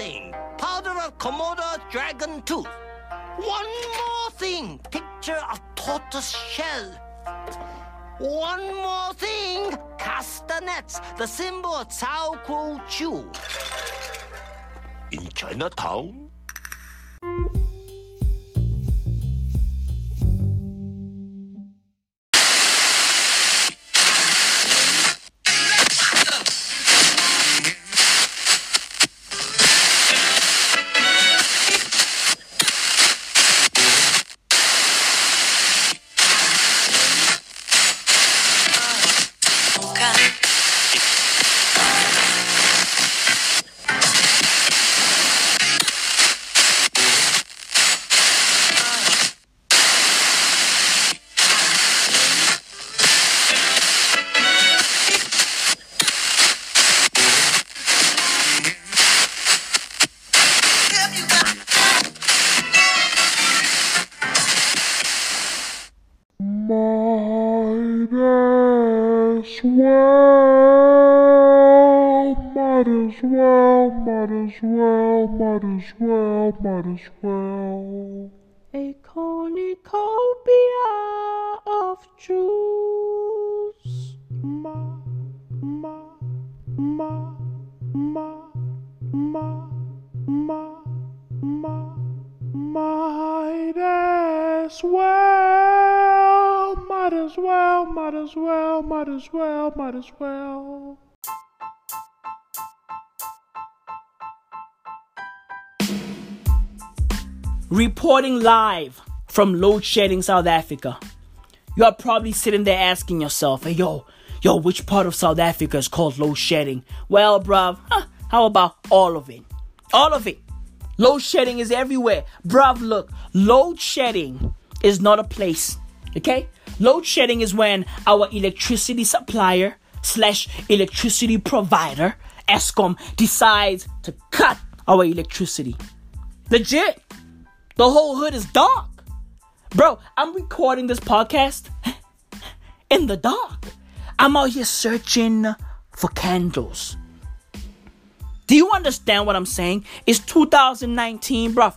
thing, powder of Komodo dragon tooth. One more thing, picture of tortoise shell. One more thing, castanets, the symbol of Cao Kuo Chu. In Chinatown? Might as well. A cornucopia of jewels. Might as well. Reporting live from load shedding South Africa. You're probably sitting there asking yourself, hey, yo, which part of South Africa is called load shedding? Well, bruv, how about all of it? All of it. Load shedding is everywhere. Bruv, look, load shedding is not a place, okay? Load shedding is when our electricity supplier / electricity provider, Eskom, decides to cut our electricity. Legit. The whole hood is dark. Bro, I'm recording this podcast in the dark. I'm out here searching for candles. Do you understand what I'm saying? It's 2019, bro.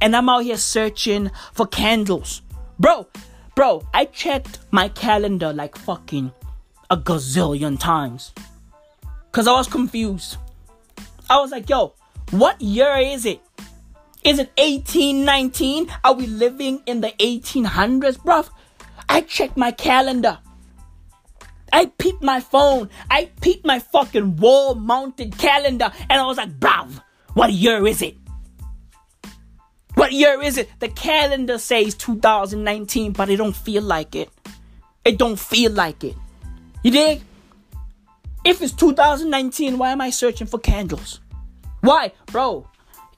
And I'm out here searching for candles. Bro, I checked my calendar like fucking a gazillion times. Because I was confused. I was like, yo, what year is it? Is it 1819? Are we living in the 1800s, bruv? I checked my calendar. I peeped my phone. I peeped my fucking wall-mounted calendar. And I was like, bruv, what year is it? What year is it? The calendar says 2019, but it don't feel like it. You dig? If it's 2019, why am I searching for candles? Why? Bro.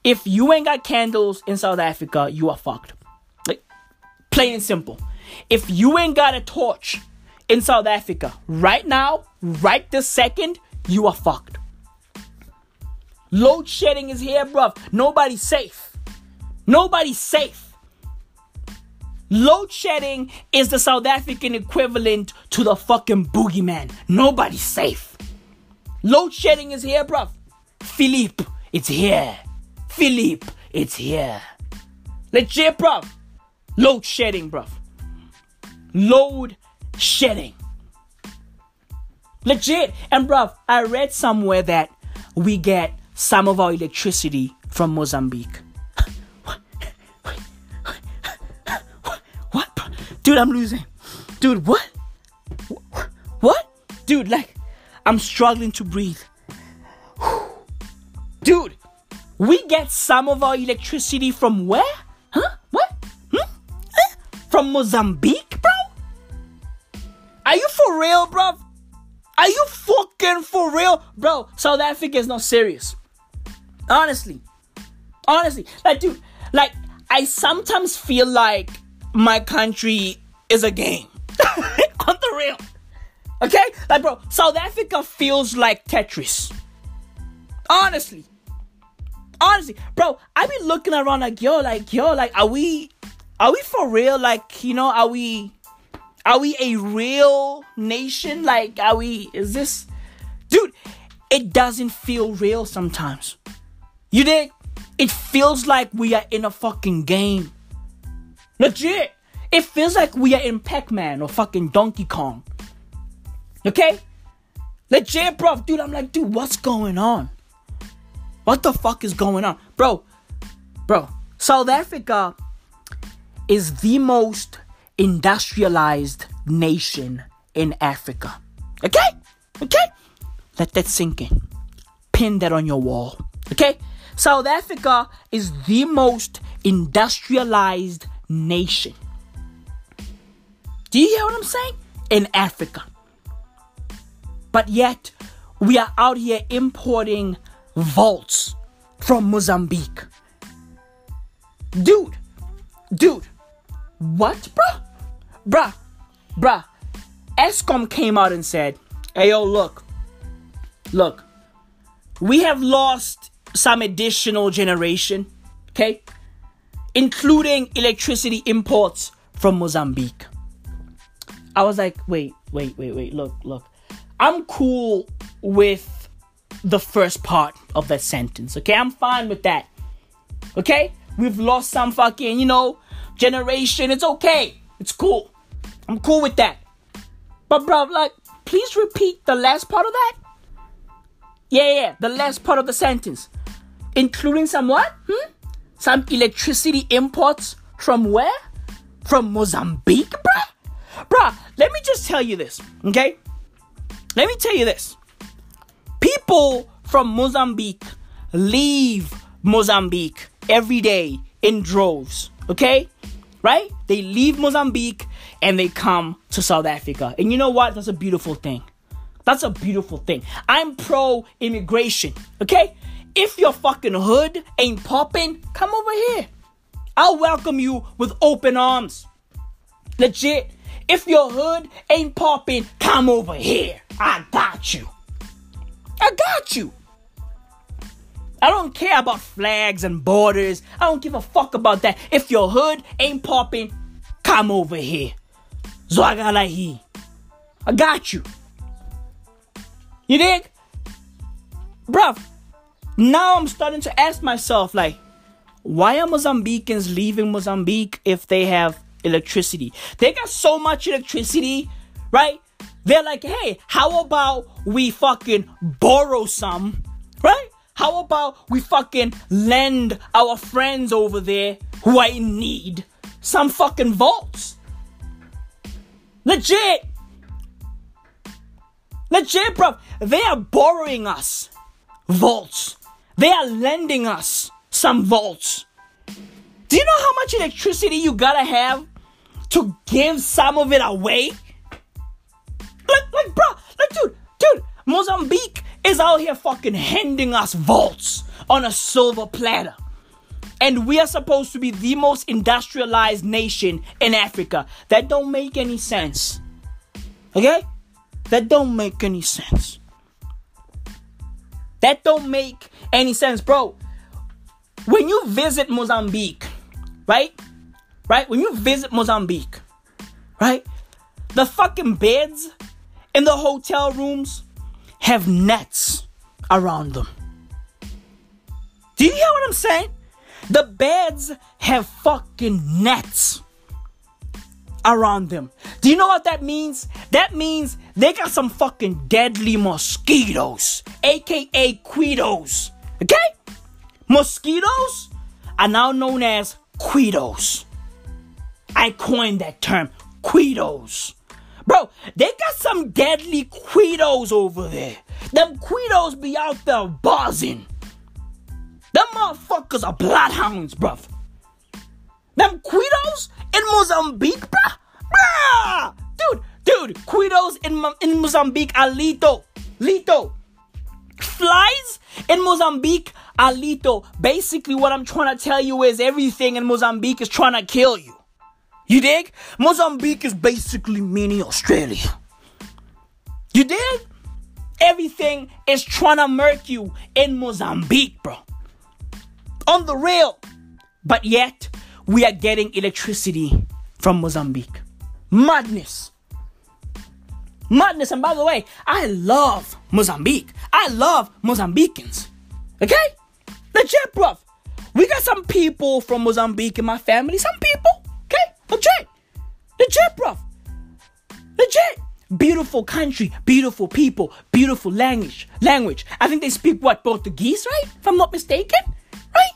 If you ain't got candles in South Africa, you are fucked. Like, plain and simple. If you ain't got a torch in South Africa right now, right this second, you are fucked. Load shedding is here, bruv. Nobody's safe. Load shedding is the South African equivalent to the fucking boogeyman. Nobody's safe. Load shedding is here, bruv. Philippe, it's here. Legit, bruv. Load shedding. Legit. And, bruv, I read somewhere that we get some of our electricity from Mozambique. What? Dude, I'm losing. Dude, what? What? Dude, like, I'm struggling to breathe. Dude. We get some of our electricity from where? Huh? What? From Mozambique, bro? Are you for real, bro? Are you fucking for real? Bro, South Africa is not serious. Honestly. Like, dude, like, I sometimes feel like my country is a game. On the real. Okay? Like, bro, South Africa feels like Tetris. Honestly, bro, I be looking around like, yo, like, are we for real? Like, you know, are we a real nation? Like, is this, dude, it doesn't feel real sometimes. You dig? It feels like we are in a fucking game. Legit. It feels like we are in Pac-Man or fucking Donkey Kong. Okay? Legit, bro. Dude, I'm like, dude, what's going on? What the fuck is going on? Bro. South Africa is the most industrialized nation in Africa. Okay? Okay? Let that sink in. Pin that on your wall. Okay? South Africa is the most industrialized nation. Do you hear what I'm saying? In Africa. But yet, we are out here importing vaults from Mozambique. Dude. What, bruh. Eskom came out and said, hey, yo, look. We have lost some additional generation, okay? Including electricity imports from Mozambique. I was like, wait, look. I'm cool with the first part of that sentence, okay? I'm fine with that, okay? We've lost some fucking, generation. It's okay. It's cool. I'm cool with that. But, bro, like, please repeat the last part of that. Yeah, the last part of the sentence. Including some what? Some electricity imports from where? From Mozambique, bro? Bro, let me just tell you this, okay? Let me tell you this. People from Mozambique leave Mozambique every day in droves, okay? Right? They leave Mozambique and they come to South Africa. And you know what? That's a beautiful thing. I'm pro-immigration, okay? If your fucking hood ain't popping, come over here. I'll welcome you with open arms. Legit. If your hood ain't popping, come over here. I got you. I don't care about flags and borders. I don't give a fuck about that. If your hood ain't popping, come over here. Zwagalahi. I got you. You dig? Bruv, now I'm starting to ask myself, like, why are Mozambicans leaving Mozambique if they have electricity? They got so much electricity, right? They're like, hey, how about we fucking borrow some, right? How about we fucking lend our friends over there who are in need some fucking vaults? Legit, bro. They are borrowing us vaults. They are lending us some vaults. Do you know how much electricity you gotta have to give some of it away? Like, bro. Like, dude. Mozambique is out here fucking handing us vaults on a silver platter. And we are supposed to be the most industrialized nation in Africa. That don't make any sense. Okay? That don't make any sense, bro. When you visit Mozambique, right? The fucking beds in the hotel rooms have nets around them. Do you hear what I'm saying? The beds have fucking nets around them. Do you know what that means? That means they got some fucking deadly mosquitoes, aka quitos. Okay? Mosquitoes are now known as quitos. I coined that term, quitos. Bro, they got some deadly quitos over there. Them quitos be out there buzzing. Them motherfuckers are bloodhounds, bruv. Them quitos in Mozambique, bruh? Bruh! Dude, quitos in Mozambique are lethal. Flies in Mozambique are lethal. Basically, what I'm trying to tell you is everything in Mozambique is trying to kill you. You dig? Mozambique is basically mini Australia. You dig? Everything is trying to murk you in Mozambique, bro. On the real. But yet, we are getting electricity from Mozambique. Madness. And by the way, I love Mozambique. I love Mozambicans. Okay? Legit, bruv. We got some people from Mozambique in my family. Some people, okay? Legit. Legit, bruv. Legit. Beautiful country, beautiful people, beautiful language. I think they speak what? Portuguese, right? If I'm not mistaken, right?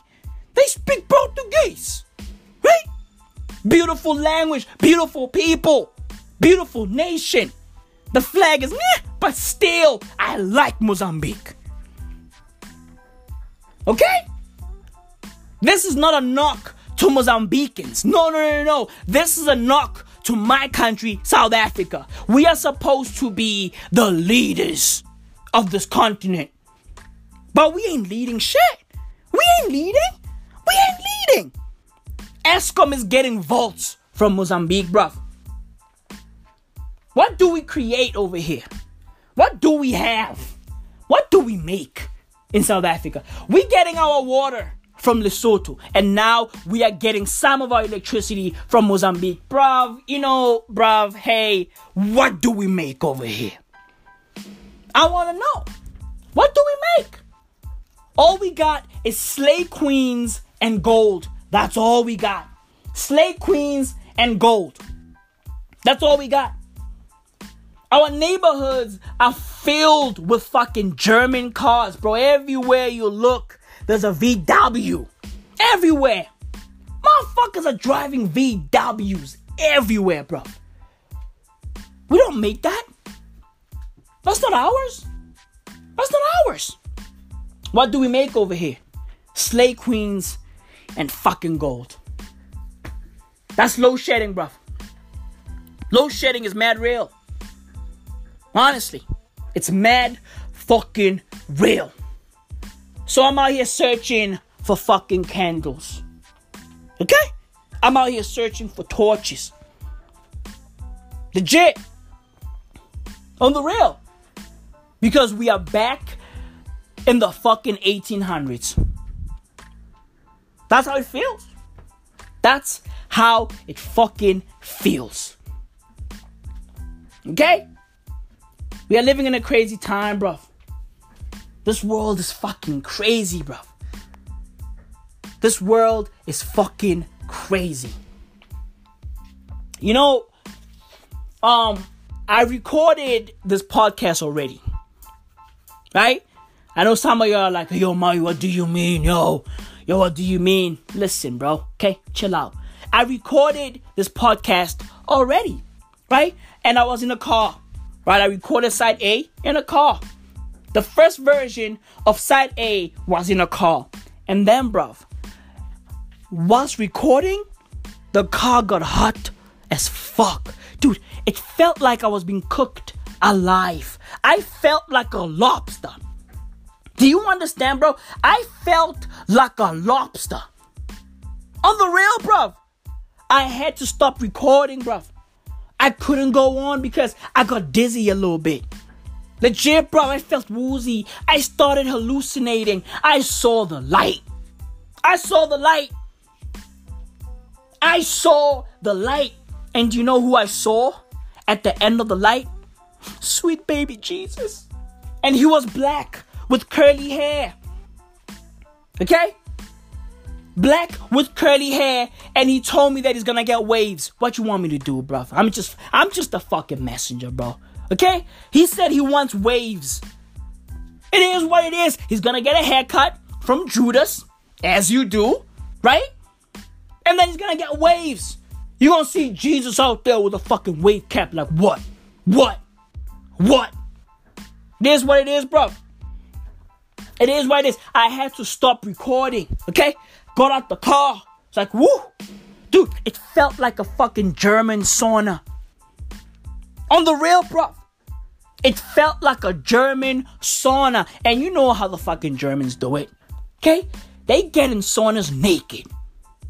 They speak Portuguese, right? Beautiful language, beautiful people, beautiful nation. The flag is meh, but still, I like Mozambique. Okay? This is not a knock to Mozambicans. No. This is a knock to my country, South Africa. We are supposed to be the leaders of this continent. But we ain't leading shit. We ain't leading. Eskom is getting volts from Mozambique, bruv. What do we create over here? What do we have? What do we make in South Africa? We're getting our water from Lesotho, and now we are getting some of our electricity from Mozambique. Bruv, hey, what do we make over here? I want to know. What do we make? All we got is slay queens and gold. That's all we got. Slay queens and gold. That's all we got. Our neighborhoods are filled with fucking German cars, bro. Everywhere you look, there's a VW. Everywhere. Motherfuckers are driving VWs everywhere, bro. We don't make that. That's not ours. What do we make over here? Slay queens and fucking gold. That's load shedding, bro. Load shedding is mad real. Honestly, it's mad fucking real. So I'm out here searching for fucking candles. Okay? I'm out here searching for torches. Legit. On the real. Because we are back in the fucking 1800s. That's how it feels. That's how it fucking feels. Okay? We are living in a crazy time, bruv. This world is fucking crazy, bruv. This world is fucking crazy. You know, I recorded this podcast already. Right? I know some of y'all are like, yo, Mario, what do you mean? Yo, what do you mean? Listen, bro. Okay? Chill out. I recorded this podcast already. Right? And I was in a car. Right, I recorded side A in a car. The first version of side A was in a car. And then, bruv, whilst recording, the car got hot as fuck. Dude, it felt like I was being cooked alive. I felt like a lobster. Do you understand, bro? I felt like a lobster. On the real, bruv. I had to stop recording, bruv. I couldn't go on because I got dizzy a little bit. Legit, bro, I felt woozy. I started hallucinating. I saw the light. And you know who I saw at the end of the light? Sweet baby Jesus. And he was black with curly hair. Okay? Black with curly hair, and he told me that he's gonna get waves. What you want me to do, bruv? I'm just a fucking messenger, bro. Okay? He said he wants waves. It is what it is. He's gonna get a haircut from Judas, as you do, right? And then he's gonna get waves. You're gonna see Jesus out there with a fucking wave cap. Like, what? What? It is what it is, bruv. It is what it is. I had to stop recording, okay? Got out the car. It's like, woo. Dude, it felt like a fucking German sauna. On the real, bro. It felt like a German sauna. And you know how the fucking Germans do it. Okay? They get in saunas naked.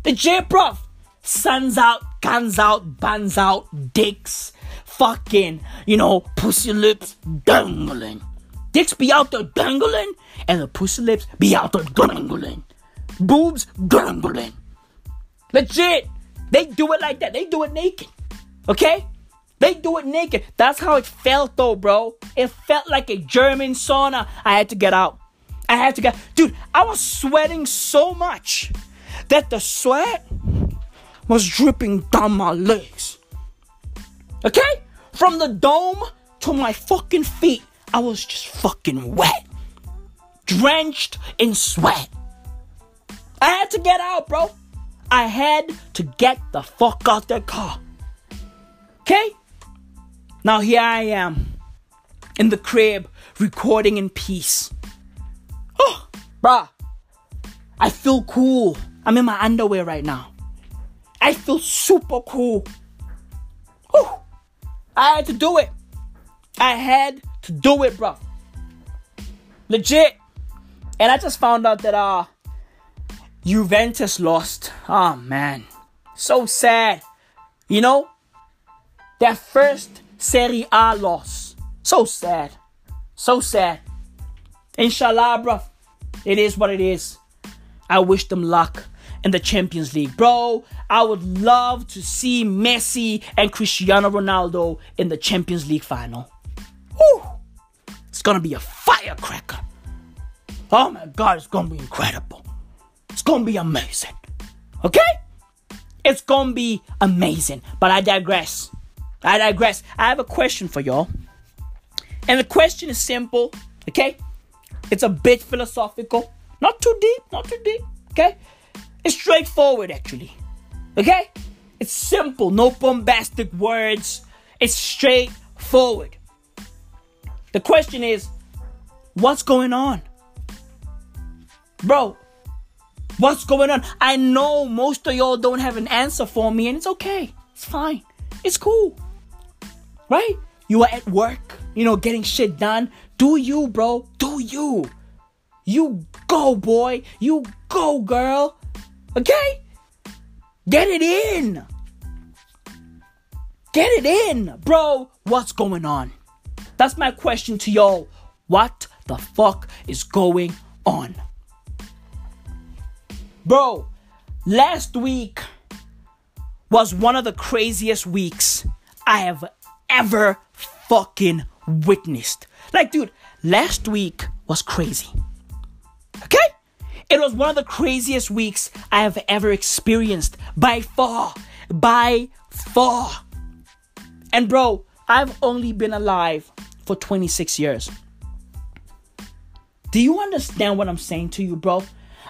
Legit, bro. Sun's out, guns out, buns out, dicks. Fucking, pussy lips dangling. Dicks be out there dangling. And the pussy lips be out there dangling. Boobs grumbling. Legit. They do it like that. They do it naked. Okay? They do it naked. That's how it felt though, bro. It felt like a German sauna. I had to get out. I had to go. Dude, I was sweating so much that the sweat was dripping down my legs. Okay? From the dome to my fucking feet, I was just fucking wet. Drenched in sweat. I had to get out, bro. I had to get the fuck out that car. Okay? Now here I am in the crib recording in peace. Oh, bruh. I feel cool. I'm in my underwear right now. I feel super cool. Oh, I had to do it. I had to do it, bruh. Legit. And I just found out that Juventus lost. Oh, man. So sad. You know? Their first Serie A loss. So sad. So sad. Inshallah, bro. It is what it is. I wish them luck in the Champions League. Bro, I would love to see Messi and Cristiano Ronaldo in the Champions League final. Woo! It's gonna be a firecracker. Oh my God, it's gonna be incredible. It's gonna be amazing. Okay? It's gonna be amazing. But I digress. I digress. I have a question for y'all. And the question is simple, okay? It's a bit philosophical. Not too deep, okay? It's straightforward, actually, okay? It's simple, no bombastic words. It's straightforward. The question is, what's going on? Bro, what's going on? I know most of y'all don't have an answer for me, and it's okay. It's fine. It's cool, right? You are at work, you know, getting shit done. Do you, bro? Do you? You go, boy. You go, girl. Okay? Get it in. Get it in, bro. What's going on? That's my question to y'all. What the fuck is going on? Bro, last week was one of the craziest weeks I have ever fucking witnessed. Like, dude, last week was crazy. Okay? It was one of the craziest weeks I have ever experienced. By far. By far. And bro, I've only been alive for 26 years. Do you understand what I'm saying to you, bro?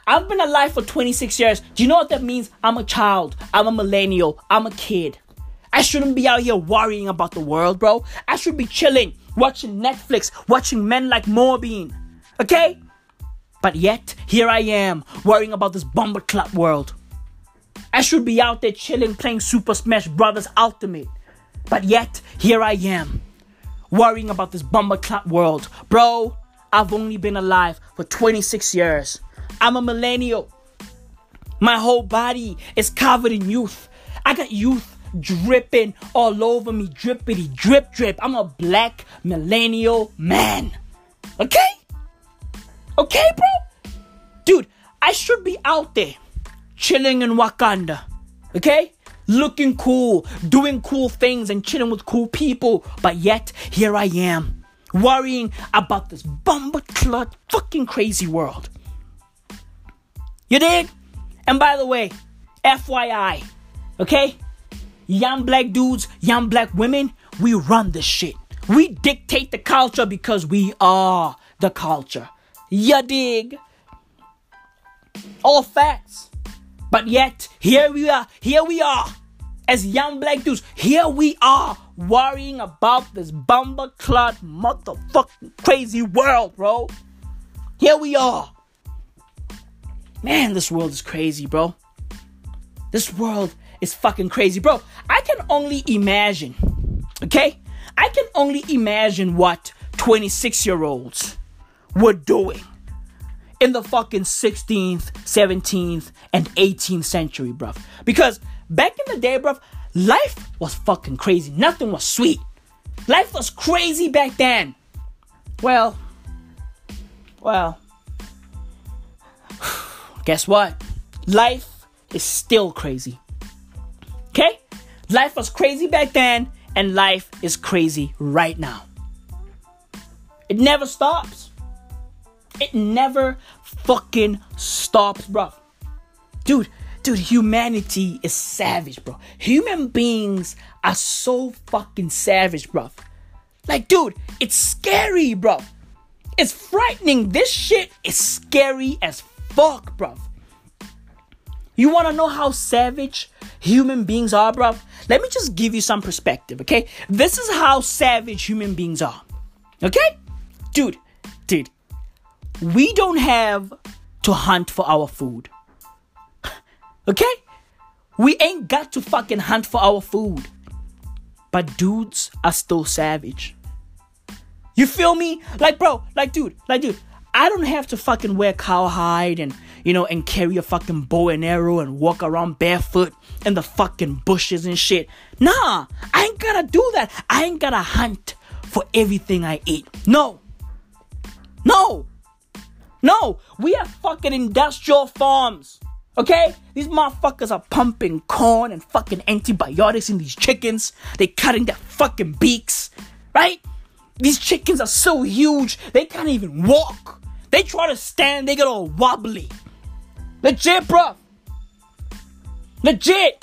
I've been alive for 26 years. Do you know what that means? I'm a child. I'm a millennial. I'm a kid. I shouldn't be out here worrying about the world, bro. I should be chilling, watching Netflix, watching Men Like Morbean. Okay? But yet, here I am, worrying about this bomber club world. I should be out there chilling, playing Super Smash Brothers Ultimate. But yet, here I am, worrying about this bomber club world. Bro, I've only been alive for 26 years. I'm a millennial. My whole body is covered in youth. I got youth dripping all over me. Drippity, drip, drip. I'm a black millennial man. Okay? Okay, bro? Dude, I should be out there chilling in Wakanda. Okay? Looking cool, doing cool things and chilling with cool people. But yet, here I am, worrying about this bumba-clut fucking crazy world. You dig? And by the way, FYI, okay? Young black dudes, young black women, we run this shit. We dictate the culture because we are the culture. You dig? All facts. But yet, here we are, as young black dudes, here we are, worrying about this bumper-clad motherfucking crazy world, bro. Here we are. Man, this world is crazy, bro. This world is fucking crazy, bro. I can only imagine, okay? I can only imagine what 26-year-olds were doing in the fucking 16th, 17th, and 18th century, bro. Because back in the day, bro, life was fucking crazy. Nothing was sweet. Life was crazy back then. Well. Guess what? Life is still crazy. Okay? Life was crazy back then, and life is crazy right now. It never stops. It never fucking stops, bro. Dude, humanity is savage, bro. Human beings are so fucking savage, bro. Like, dude, it's scary, bro. It's frightening. This shit is scary as fuck, bro. You want to know how savage human beings are, bro? Let me just give you some perspective, okay? This is how savage human beings are, okay? Dude, we don't have to hunt for our food, okay? We ain't got to fucking hunt for our food. But dudes are still savage. You feel me? Like, bro, dude, I don't have to fucking wear cowhide and, you know, and carry a fucking bow and arrow and walk around barefoot in the fucking bushes and shit. Nah, I ain't gotta do that. I ain't gotta hunt for everything I eat. No. We have fucking industrial farms, okay? These motherfuckers are pumping corn and fucking antibiotics in these chickens. They cutting their fucking beaks, right? These chickens are so huge, they can't even walk. They try to stand, they get all wobbly. Legit, bro. Legit.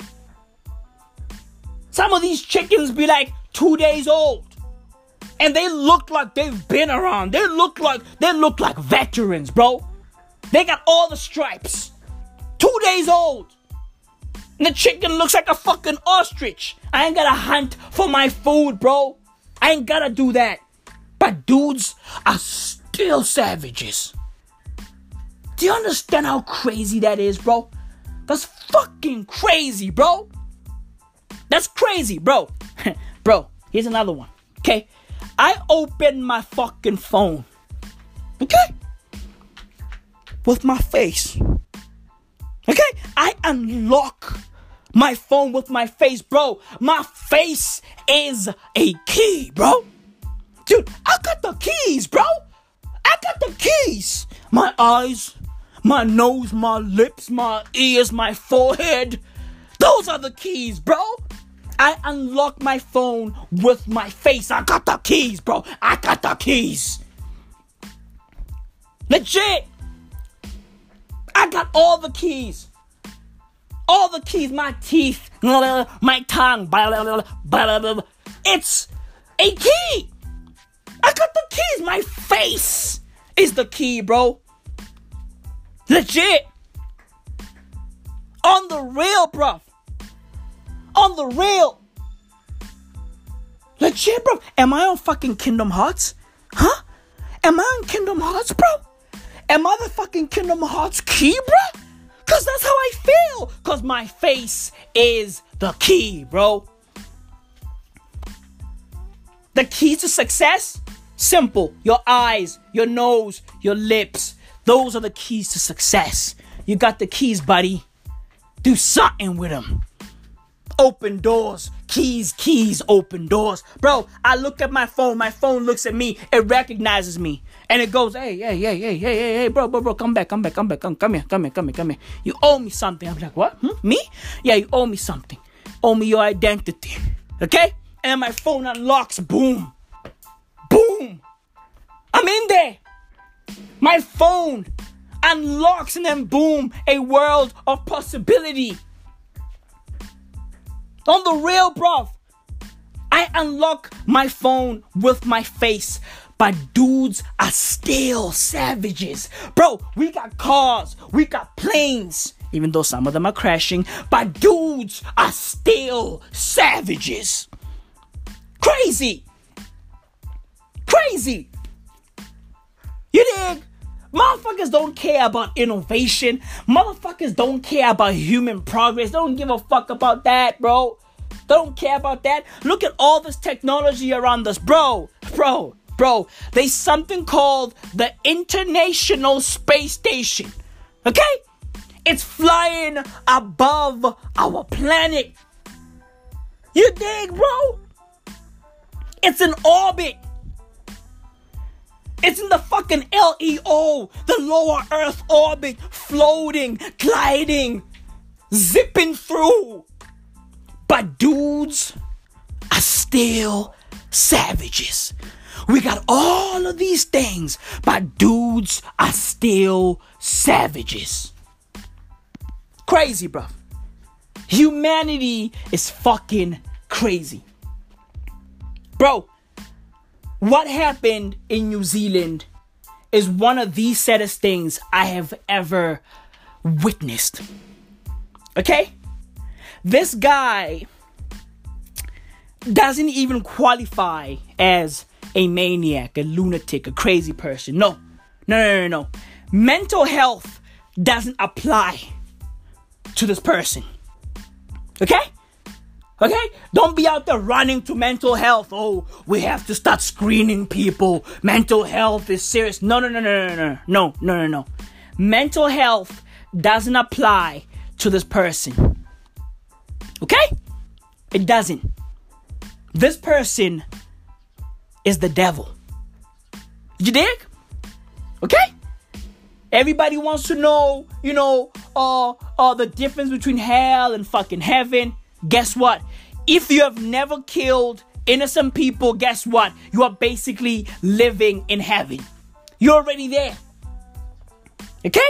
Some of these chickens be like 2 days old. And they look like they've been around. They look like veterans, bro. They got all the stripes. 2 days old. And the chicken looks like a fucking ostrich. I ain't gotta hunt for my food, bro. I ain't gotta do that. But dudes are still savages. Do you understand how crazy that is, bro? That's fucking crazy, bro. That's crazy, bro. Bro, here's another one, okay? I opened my fucking phone, okay? With my face, okay? I unlock my phone with my face, bro. My face is a key, bro. Dude, I got the keys, bro. I got the keys. My eyes, my nose, my lips, my ears, my forehead. Those are the keys, bro. I unlock my phone with my face. I got the keys, bro. I got the keys. Legit. I got all the keys. All the keys, my teeth, my tongue. It's a key. I got the keys. My face is the key, bro. Legit. On the real, bro. On the real. Legit, bro. Am I on fucking Kingdom Hearts? Huh? Am I on Kingdom Hearts, bro? Am I the fucking Kingdom Hearts key, bro? Because that's how I feel. Because my face is the key, bro. The key to success? Simple. Your eyes, your nose, your lips. Those are the keys to success. You got the keys, buddy. Do something with them. Open doors. Keys, open doors. Bro, I look at my phone. My phone looks at me. It recognizes me. And it goes, hey, bro, come back. Come here. You owe me something. I'm like, what? Me? Yeah, you owe me something. Owe me your identity. Okay? And my phone unlocks. Boom. I'm in there. My phone unlocks and then boom, a world of possibility. On the real, bro. I unlock my phone with my face. But dudes are still savages. Bro, we got cars. We got planes. Even though some of them are crashing. But dudes are still savages. Crazy. You dig? Motherfuckers don't care about innovation. Motherfuckers don't care about human progress. They don't give a fuck about that, bro. They don't care about that. Look at all this technology around us. Bro, there's something called the International Space Station, okay? It's flying above our planet. You dig, bro? It's in orbit. It's in the fucking LEO, the lower Earth orbit, floating, gliding, zipping through. But dudes are still savages. We got all of these things, but dudes are still savages. Crazy, bro. Humanity is fucking crazy. Bro, what happened in New Zealand is one of the saddest things I have ever witnessed. Okay? This guy doesn't even qualify as a maniac, a lunatic, a crazy person. No. Mental health doesn't apply to this person. Okay? Don't be out there running to mental health. Oh, we have to start screening people. Mental health is serious. No. Mental health doesn't apply to this person. Okay? It doesn't. This person is the devil. You dig? Okay? Everybody wants to know, the difference between hell and fucking heaven. Guess what? If you have never killed innocent people, guess what? You are basically living in heaven. You're already there. Okay?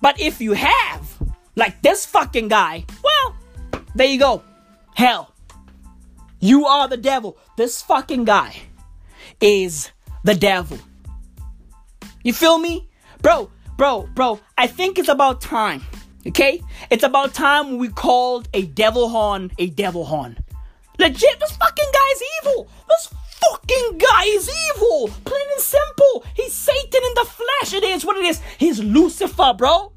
But if you have, like this fucking guy, well, there you go. Hell. You are the devil. This fucking guy is the devil. You feel me? Bro, I think it's about time, okay? It's about time we called a devil horn a devil horn. Legit, this fucking guy is evil. This fucking guy is evil. Plain and simple. He's Satan in the flesh. It is what it is. He's Lucifer, bro.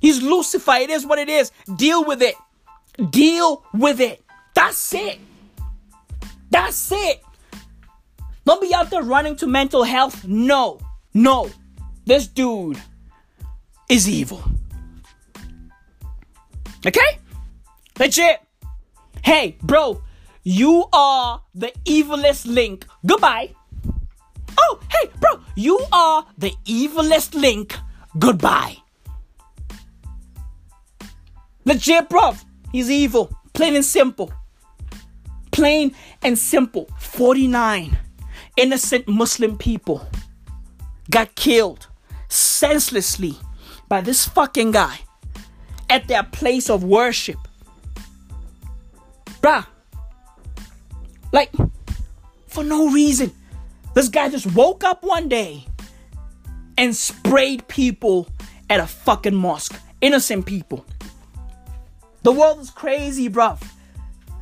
He's Lucifer. It is what it is. Deal with it. That's it. Don't be out there running to mental health. No. This dude is evil. Okay? Legit. Hey, bro, you are the evilest link. Goodbye. Oh, hey, bro, you are the evilest link. Goodbye. Legit, bro. He's evil. Plain and simple. 49 innocent Muslim people got killed senselessly by this fucking guy at their place of worship. Bruh. Like, for no reason. This guy just woke up one day and sprayed people at a fucking mosque. Innocent people. The world is crazy, bruv.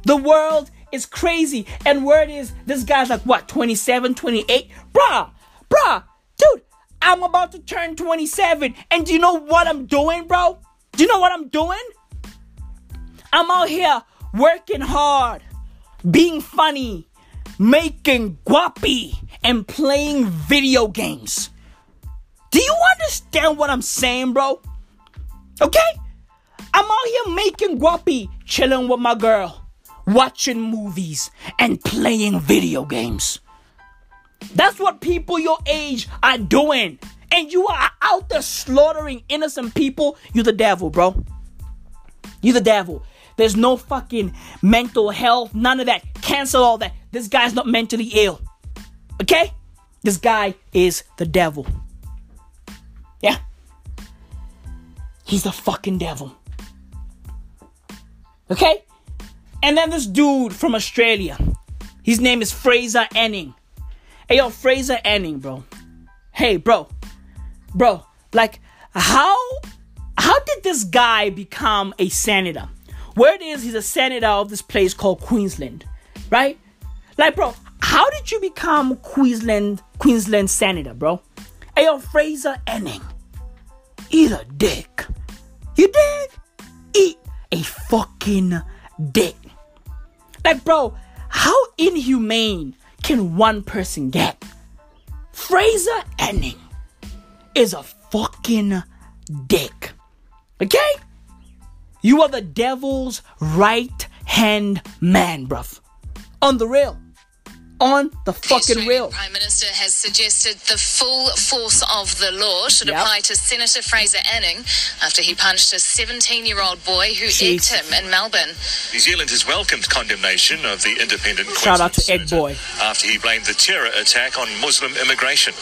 The world is crazy. And word is, this guy's like, what, 27, 28? Bruh. Dude, I'm about to turn 27. And do you know what I'm doing, bro? Do you know what I'm doing? I'm out here working hard, being funny, making guapi, and playing video games. Do you understand what I'm saying, bro? Okay? I'm out here making guapi, chilling with my girl, watching movies, and playing video games. That's what people your age are doing. And you are out there slaughtering innocent people. You're the devil, bro. You're the devil. There's no fucking mental health. None of that. Cancel all that. This guy's not mentally ill. Okay? This guy is the devil. Yeah. He's the fucking devil. Okay? And then this dude from Australia. His name is Fraser Anning. Hey, yo, Fraser Anning, bro. Hey, bro, like, how did this guy become a senator? Word is he's a senator of this place called Queensland, right? Like, bro, how did you become Queensland senator, bro? Hey, yo, Fraser Anning, eat a dick. You dig? Eat a fucking dick. Like, bro, how inhumane can one person get? Fraser Anning is a fucking dick. Okay? You are the devil's right hand man, bruv. On the real. on the fucking rail. The Prime Minister has suggested the full force of the law should apply to Senator Fraser Anning after he punched a 17-year-old boy who egged him in Melbourne. New Zealand has welcomed condemnation of the independent Queensland Senator Egg Boy after he blamed the terror attack on Muslim immigration.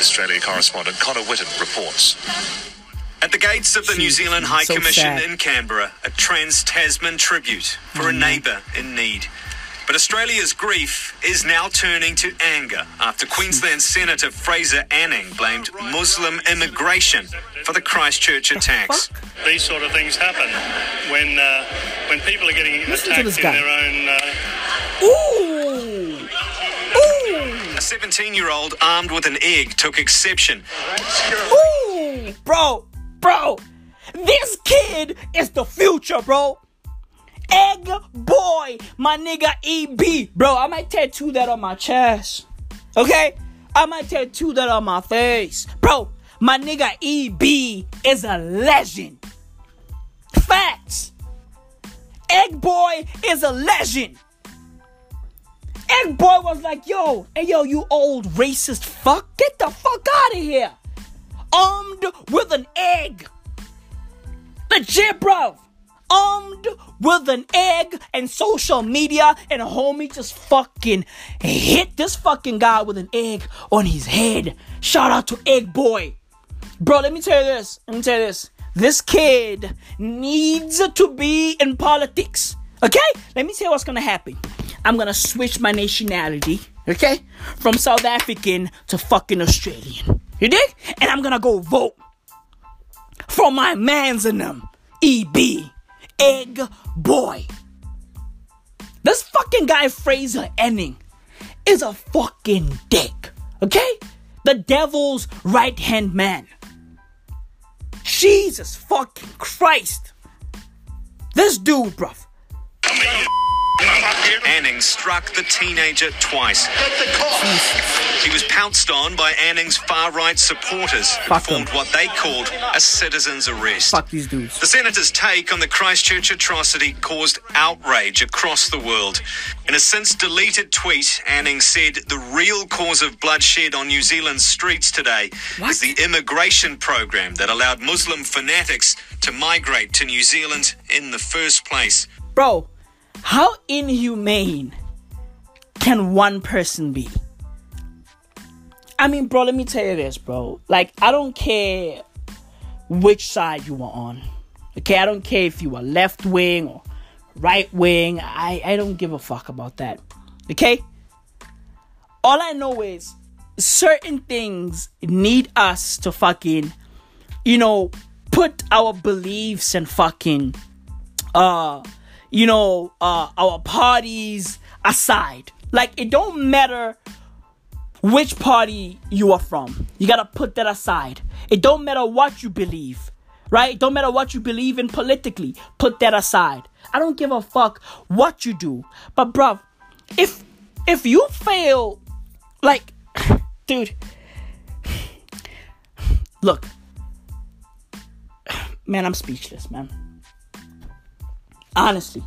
Australia correspondent Connor Whitten reports. At the gates of the New Zealand High Commission in Canberra, a trans-Tasman tribute for a neighbour in need. But Australia's grief is now turning to anger after Queensland Senator Fraser Anning blamed Muslim immigration for the Christchurch attacks. These sort of things happen when people are getting attacked in their own... A 17-year-old armed with an egg took exception. Ooh! Bro! This kid is the future, bro! Egg boy, my nigga EB. Bro, I might tattoo that on my chest. Okay? I might tattoo that on my face. Bro, my nigga EB is a legend. Facts. Egg boy is a legend. Egg boy was like, yo, you old racist fuck. Get the fuck out of here. Armed with an egg. Legit, bro. Armed with an egg and social media, and homie just fucking hit this fucking guy with an egg on his head. Shout out to Egg Boy. Bro, let me tell you this. This kid needs to be in politics. Okay? Let me tell you what's gonna happen. I'm gonna switch my nationality, okay? From South African to fucking Australian. You dig? And I'm gonna go vote for my mans in them. EB. Egg boy. This fucking guy Fraser Anning is a fucking dick. Okay? The devil's right hand man. Jesus fucking Christ. This dude, bruv. Anning struck the teenager twice. He was pounced on by Anning's far-right supporters who performed what they called a citizen's arrest. Fuck these dudes. The senator's take on the Christchurch atrocity caused outrage across the world. In a since-deleted tweet, Anning said, "The real cause of bloodshed on New Zealand's streets today is the immigration program that allowed Muslim fanatics to migrate to New Zealand in the first place." Bro, how inhumane can one person be? I mean, bro, let me tell you this, bro. Like, I don't care which side you are on. Okay, I don't care if you are left wing or right wing. I don't give a fuck about that. Okay? All I know is certain things need us to fucking, you know, put our beliefs and fucking, our parties aside. Like, it don't matter which party you are from. You gotta put that aside. It don't matter what you believe, right? It don't matter what you believe in politically. Put that aside. I don't give a fuck what you do. But, bruv, if you fail, like, dude, look. Man, I'm speechless, man. Honestly,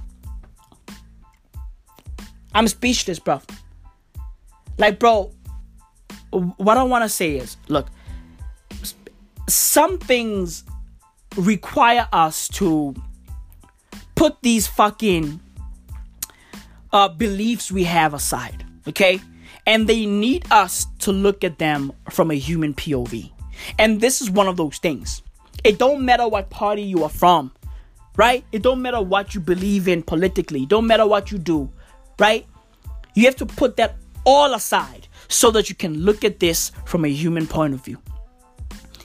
I'm speechless, bro. Like, bro, what I want to say is, look, some things require us to put these fucking beliefs we have aside, okay? And they need us to look at them from a human POV. And this is one of those things. It don't matter what party you are from. Right? It don't matter what you believe in politically. It don't matter what you do. Right? You have to put that all aside so that you can look at this from a human point of view.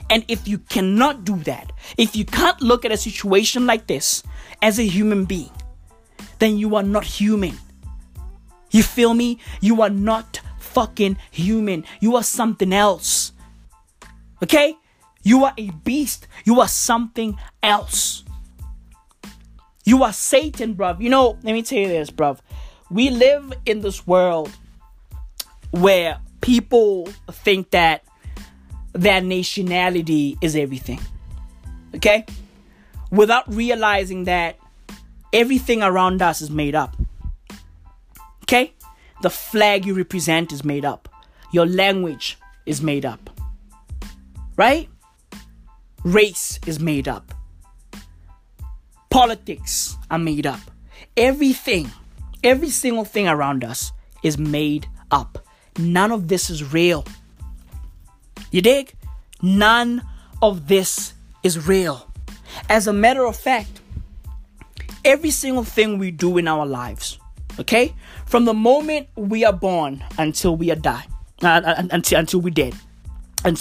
And if you cannot do that, if you can't look at a situation like this as a human being, then you are not human. You feel me? You are not fucking human. You are something else. Okay? You are a beast. You are something else. You are Satan, bruv. You know, let me tell you this, bruv. We live in this world where people think that their nationality is everything. Okay? Without realizing that everything around us is made up. Okay? The flag you represent is made up. Your language is made up. Right? Race is made up. Politics are made up. Everything, every single thing around us is made up. None of this is real. You dig? None of this is real. As a matter of fact, every single thing we do in our lives, okay, from the moment we are born until we are die, until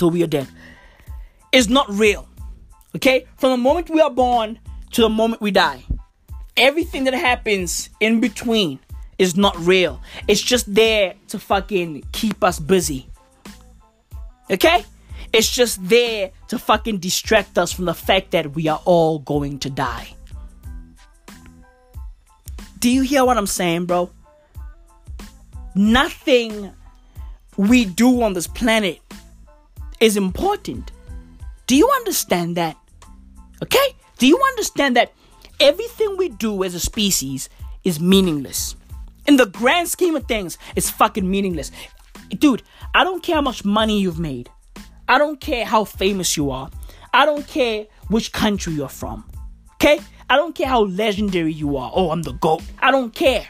we are dead, is not real. Okay, from the moment we are born to the moment we die, everything that happens in between is not real. It's just there to fucking keep us busy. Okay? It's just there to fucking distract us from the fact that we are all going to die. Do you hear what I'm saying, bro? Nothing we do on this planet is important. Do you understand that? Okay? Do you understand that everything we do as a species is meaningless? In the grand scheme of things, it's fucking meaningless. Dude, I don't care how much money you've made. I don't care how famous you are. I don't care which country you're from. Okay? I don't care how legendary you are. Oh, I'm the GOAT. I don't care.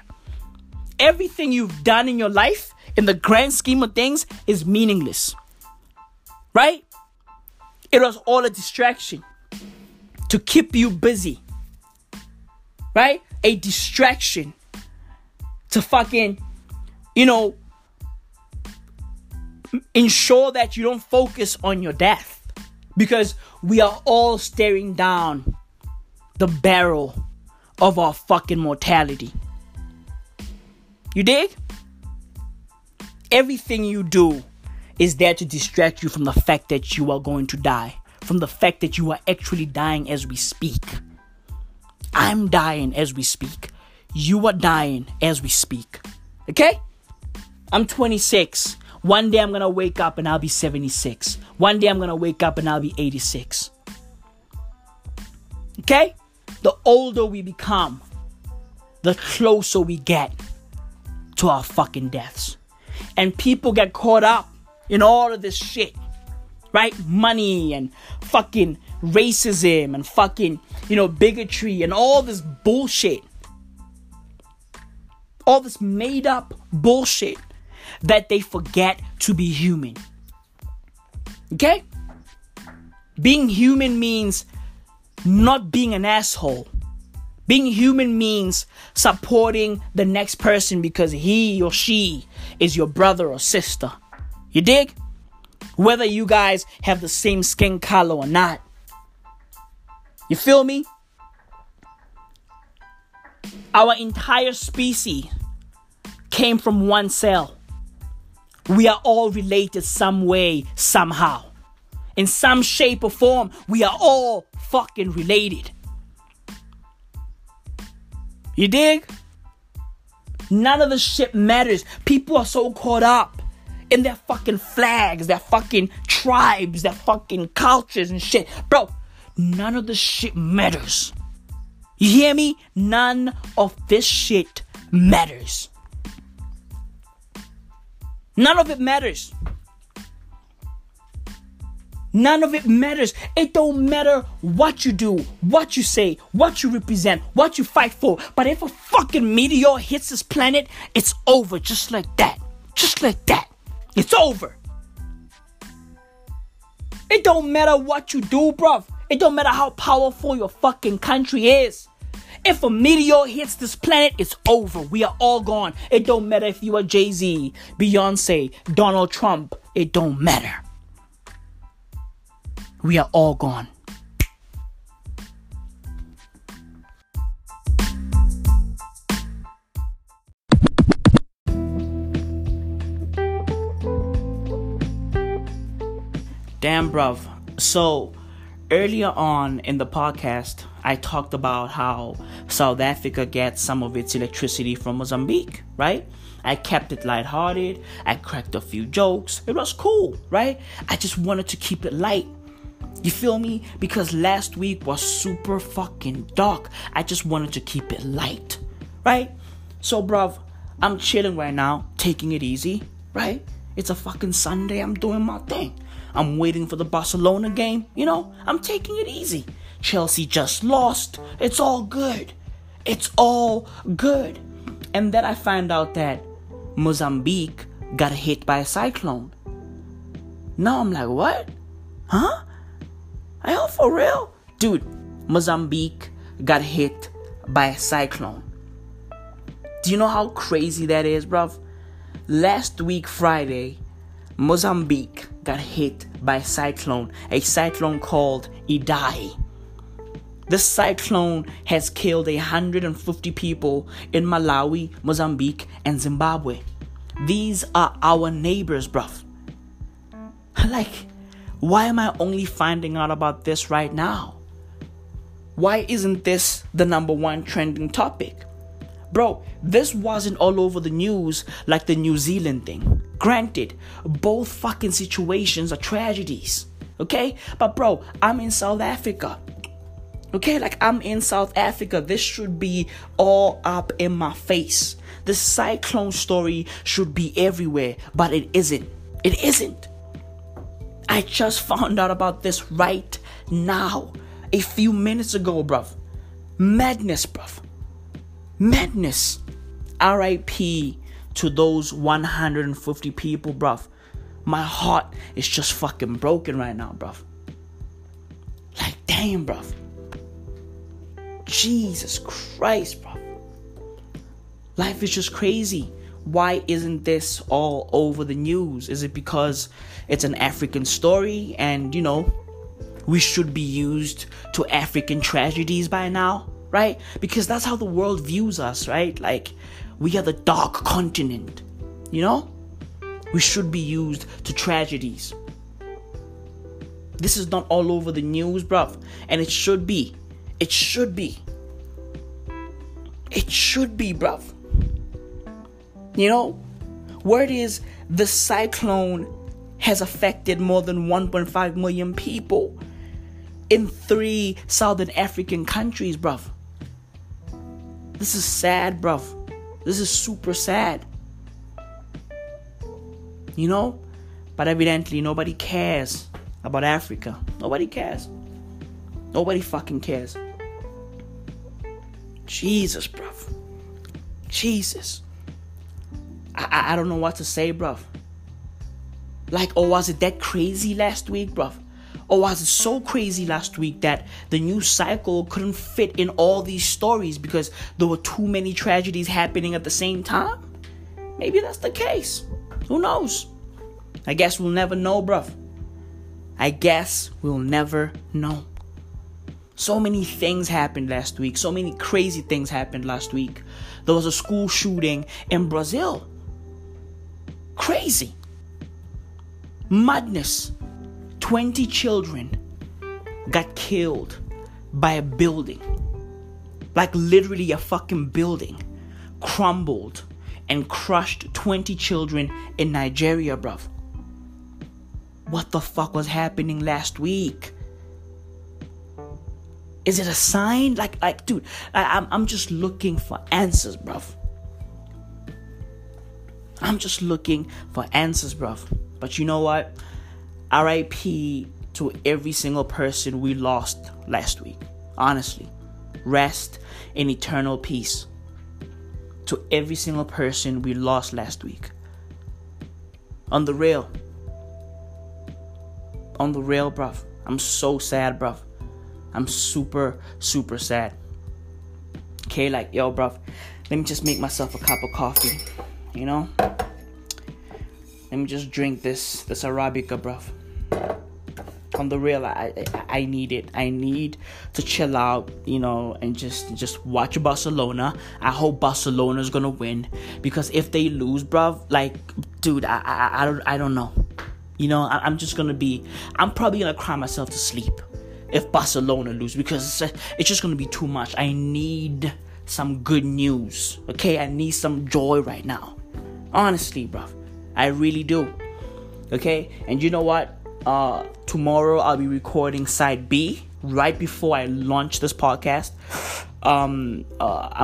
Everything you've done in your life, in the grand scheme of things, is meaningless. Right? It was all a distraction to keep you busy. Right? A distraction to fucking, you know, ensure that you don't focus on your death, because we are all staring down the barrel of our fucking mortality. You dig? Everything you do is there to distract you from the fact that you are going to die, from the fact that you are actually dying as we speak. I'm dying as we speak. You are dying as we speak. Okay? I'm 26. One day I'm going to wake up and I'll be 76. One day I'm going to wake up and I'll be 86. Okay? The older we become, the closer we get to our fucking deaths. And people get caught up in all of this shit. Right? Money and fucking racism and fucking, you know, bigotry and all this bullshit. All this made up bullshit that they forget to be human. Okay? Being human means not being an asshole. Being human means supporting the next person because he or she is your brother or sister. You dig? Whether you guys have the same skin color or not. You feel me? Our entire species came from one cell. We are all related some way, somehow. In some shape or form, we are all fucking related. You dig? None of this shit matters. People are so caught up in their fucking flags, their fucking tribes, their fucking cultures and shit. Bro, none of this shit matters. You hear me? None of this shit matters. None of it matters. None of it matters. It don't matter what you do, what you say, what you represent, what you fight for. But if a fucking meteor hits this planet, it's over just like that. Just like that. It's over. It don't matter what you do, bruv. It don't matter how powerful your fucking country is. If a meteor hits this planet, it's over. We are all gone. It don't matter if you are Jay-Z, Beyonce, Donald Trump. It don't matter. We are all gone. Damn, bruv. So, earlier on in the podcast, I talked about how South Africa gets some of its electricity from Mozambique, right? I kept it lighthearted. I cracked a few jokes. It was cool, right? I just wanted to keep it light. You feel me? Because last week was super fucking dark. I just wanted to keep it light, right? So, bruv, I'm chilling right now, taking it easy, right? It's a fucking Sunday, I'm doing my thing. I'm waiting for the Barcelona game, you know? I'm taking it easy. Chelsea just lost. It's all good. It's all good. And then I find out that Mozambique got hit by a cyclone. Now I'm like, what? Huh? Are you for real? Dude, Mozambique got hit by a cyclone. Do you know how crazy that is, bruv? Last week, Friday, Mozambique got hit by a cyclone called Idai. This cyclone has killed 150 people in Malawi, Mozambique, and Zimbabwe. These are our neighbors, bruv. Like, why am I only finding out about this right now? Why isn't this the number one trending topic? Bro, this wasn't all over the news like the New Zealand thing. Granted, both fucking situations are tragedies, okay? But bro, I'm in South Africa, okay? Like, I'm in South Africa. This should be all up in my face. This cyclone story should be everywhere, but it isn't. It isn't. I just found out about this right now, a few minutes ago, bruv. Madness, bruv. Madness. R.I.P. to those 150 people, bruv. My heart is just fucking broken right now, bruv. Like, damn, bruv. Jesus Christ, bruv. Life is just crazy. Why isn't this all over the news? Is it because it's an African story and, you know, we should be used to African tragedies by now? Right? Because that's how the world views us, right? Like, we are the dark continent, you know? We should be used to tragedies. This is not all over the news, bruv. And it should be. It should be. It should be, bruv. You know? Word is, the cyclone has affected more than 1.5 million people in 3 Southern African countries, bruv. This is sad, bruv. This is super sad. You know? But evidently, nobody cares about Africa. Nobody cares. Nobody fucking cares. Jesus, bruv. Jesus. I don't know what to say, bruv. Like, oh, was it that crazy last week, bruv? Or was it so crazy last week that the news cycle couldn't fit in all these stories because there were too many tragedies happening at the same time? Maybe that's the case. Who knows? I guess we'll never know, bruv. I guess we'll never know. So many things happened last week. So many crazy things happened last week. There was a school shooting in Brazil. Crazy. Madness. 20 children got killed by a building. Like, literally a fucking building crumbled and crushed 20 children in Nigeria, bruv. What the fuck was happening last week? Is it a sign? Like, dude, I'm just looking for answers, bruv. I'm just looking for answers, bruv. But you know what? R.I.P. to every single person we lost last week. Honestly. Rest in eternal peace. To every single person we lost last week. On the real. On the real, bruv. I'm so sad, bruv. I'm super, super sad. Okay, like, yo, bruv. Let me just make myself a cup of coffee. You know? Let me just drink this Arabica, bruv. On the real, I need it. I need to chill out, you know, and just watch Barcelona. I hope Barcelona's gonna win, because if they lose, bruv, like, dude, I don't know. You know, I'm probably gonna cry myself to sleep if Barcelona lose, because it's just gonna be too much. I need some good news, okay? I need some joy right now. Honestly, bruv, I really do. Okay? And you know what? Tomorrow I'll be recording side B right before I launch this podcast. I'm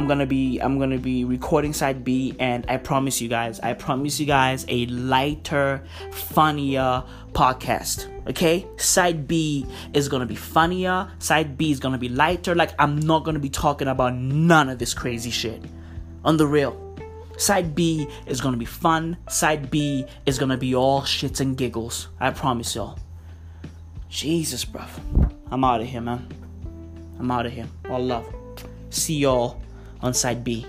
gonna be recording side B, and I promise you guys a lighter, funnier podcast. Okay, side B is gonna be funnier. Side B is gonna be lighter. Like, I'm not gonna be talking about none of this crazy shit. On the real. Side B is going to be fun. Side B is going to be all shits and giggles. I promise y'all. Jesus, bruv. I'm out of here, man. I'm out of here. All love. See y'all on Side B.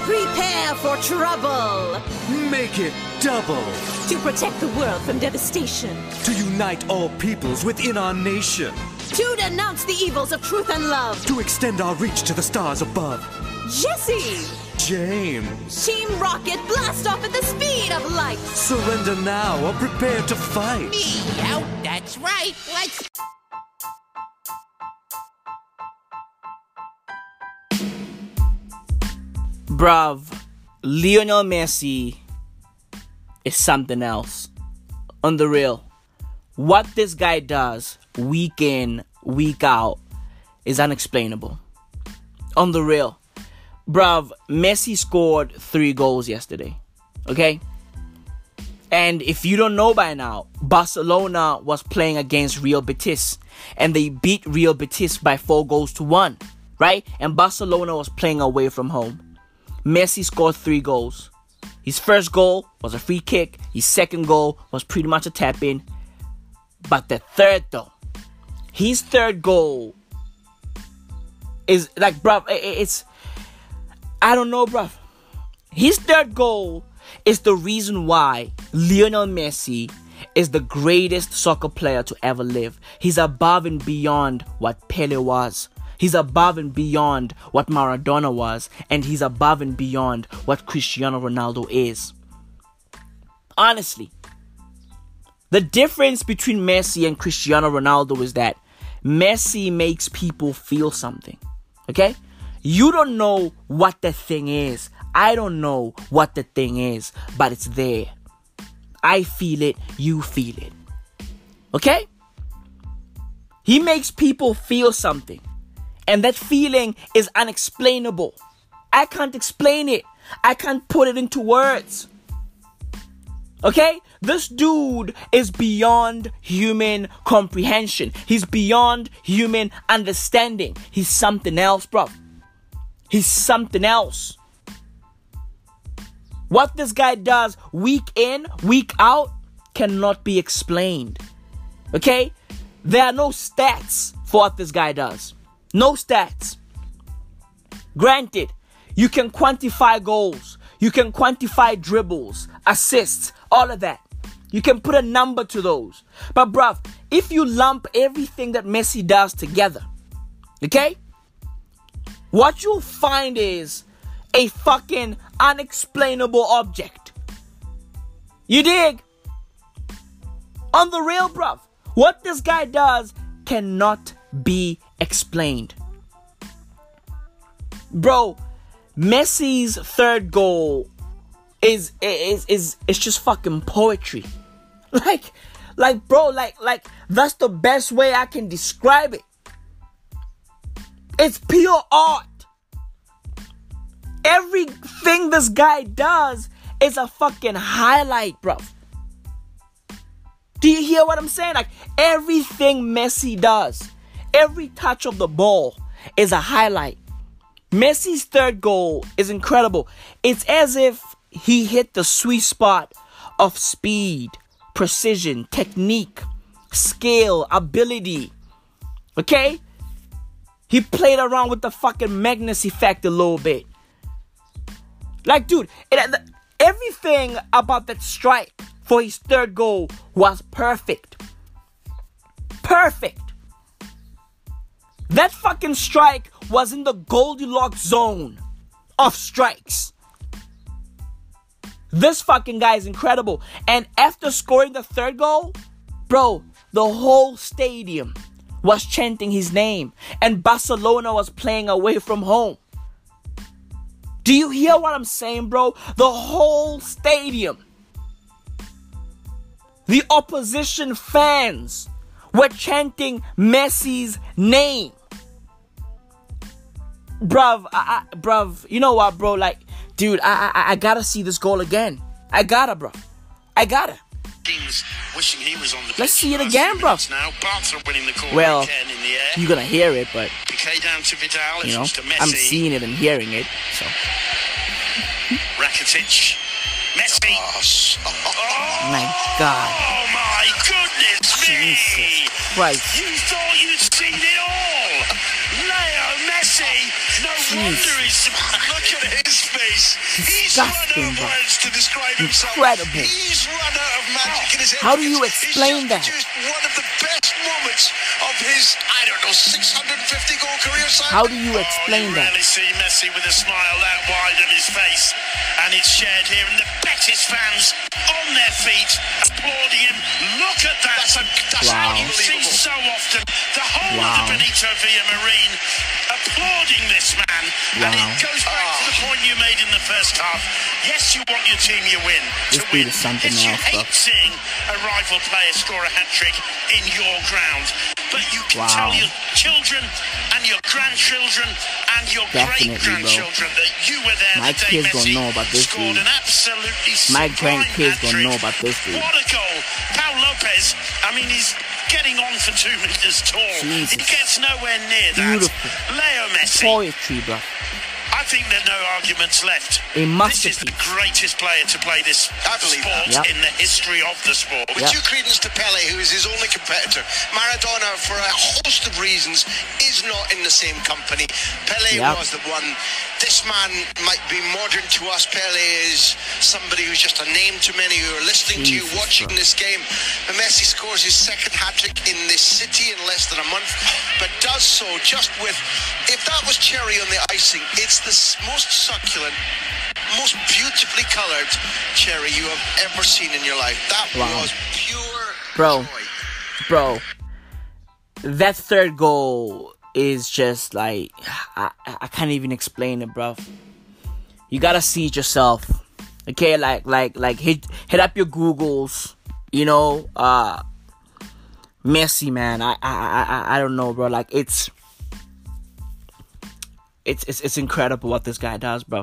Prepare for trouble. Make it double. To protect the world from devastation. To unite all peoples within our nation. To denounce the evils of truth and love. To extend our reach to the stars above. Jesse. James. Team Rocket, blast off at the speed of light. Surrender now or prepare to fight. Meow, that's right. Let's... Bruv, Lionel Messi... is something else. On the real, what this guy does week in, week out is unexplainable. On the real, bruv, Messi scored 3 goals yesterday, okay? And if you don't know by now, Barcelona was playing against Real Betis, and they beat Real Betis by 4-1, right? And Barcelona was playing away from home. Messi scored 3 goals. His first goal was a free kick. His second goal was pretty much a tap-in. But the third, though. His third goal is like, bruv, it's... I don't know, bruv. His third goal is the reason why Lionel Messi is the greatest soccer player to ever live. He's above and beyond what Pele was. He's above and beyond what Maradona was. And he's above and beyond what Cristiano Ronaldo is. Honestly. The difference between Messi and Cristiano Ronaldo is that Messi makes people feel something. Okay? You don't know what the thing is. I don't know what the thing is. But it's there. I feel it. You feel it. Okay? He makes people feel something. And that feeling is unexplainable. I can't explain it. I can't put it into words. Okay? This dude is beyond human comprehension. He's beyond human understanding. He's something else, bro. He's something else. What this guy does week in, week out, cannot be explained. Okay? There are no stats for what this guy does. No stats. Granted, you can quantify goals. You can quantify dribbles, assists, all of that. You can put a number to those. But bruv, if you lump everything that Messi does together, okay? What you'll find is a fucking unexplainable object. You dig? On the real, bruv, what this guy does cannot be explained. Bro, Messi's third goal is it's just fucking poetry. Like bro, that's the best way I can describe it. It's pure art. Everything this guy does is a fucking highlight, bro. Do you hear what I'm saying? Like, everything Messi does, every touch of the ball is a highlight. Messi's third goal is incredible. It's as if he hit the sweet spot of speed, precision, technique, skill, ability. Okay? He played around with the fucking Magnus effect a little bit. Like, dude, everything about that strike for his third goal was perfect. Perfect. That fucking strike was in the Goldilocks zone of strikes. This fucking guy is incredible. And after scoring the third goal, bro, the whole stadium was chanting his name. And Barcelona was playing away from home. Do you hear what I'm saying, bro? The whole stadium, the opposition fans were chanting Messi's name. Bruv, you know what, bro? Like, dude, I gotta see this goal again. I gotta. Wishing he was on the pitch. Let's see it again, bro. Now, well, you're gonna hear it, but down to Vidal, you know, I'm seeing it and hearing it. So, Rakitic, Messi. Oh, my God. Oh my goodness me! Jesus Christ. You thought you'd seen it all, Leo Messi. No wonder he's look at his face. He's disgusting, run out of words to describe himself. Incredible. He's run out of magic in his head. How do you explain that? Just one of the best moments of his, I don't know, 650 goal career. How do you explain that? You really see Messi with a smile that wide on his face, and it's shared here, and the Betis fans on their feet applauding him. Look at that. That's wow. How you see so often. The whole of the Benito Villamarine applauding this man. Wow. And it goes back to the point you made in the first half. Yes, you want your team you win to win. Yes, you hate seeing a rival player score a hat-trick in your ground. But you can tell your children and your grandchildren and your great-grandchildren that you were there the day Messi scored an absolutely sublime hat-trick. What a goal. Pau Lopez, I mean, he's getting on for 2 meters tall. Jesus. It gets nowhere near that. Beautiful. Leo Messi. Poetry, bro. I think there are no arguments left. This is the greatest player to play this sport in the history of the sport. With due credence to Pele, who is his only competitor, Maradona, for a host of reasons, is not in the same company. Pele was the one. This man might be modern to us. Pele is somebody who's just a name to many who are listening to you, watching this game. But Messi scores his second hat-trick in this city in less than a month, but does so just with, if that was cherry on the icing, it's the most succulent, most beautifully coloured cherry you have ever seen in your life. That was pure joy. Bro, that third goal is just like, I can't even explain it, bro. You gotta see it yourself, okay? Like hit up your Googles, you know. Messi, man, I don't know, bro. Like It's incredible what this guy does, bro.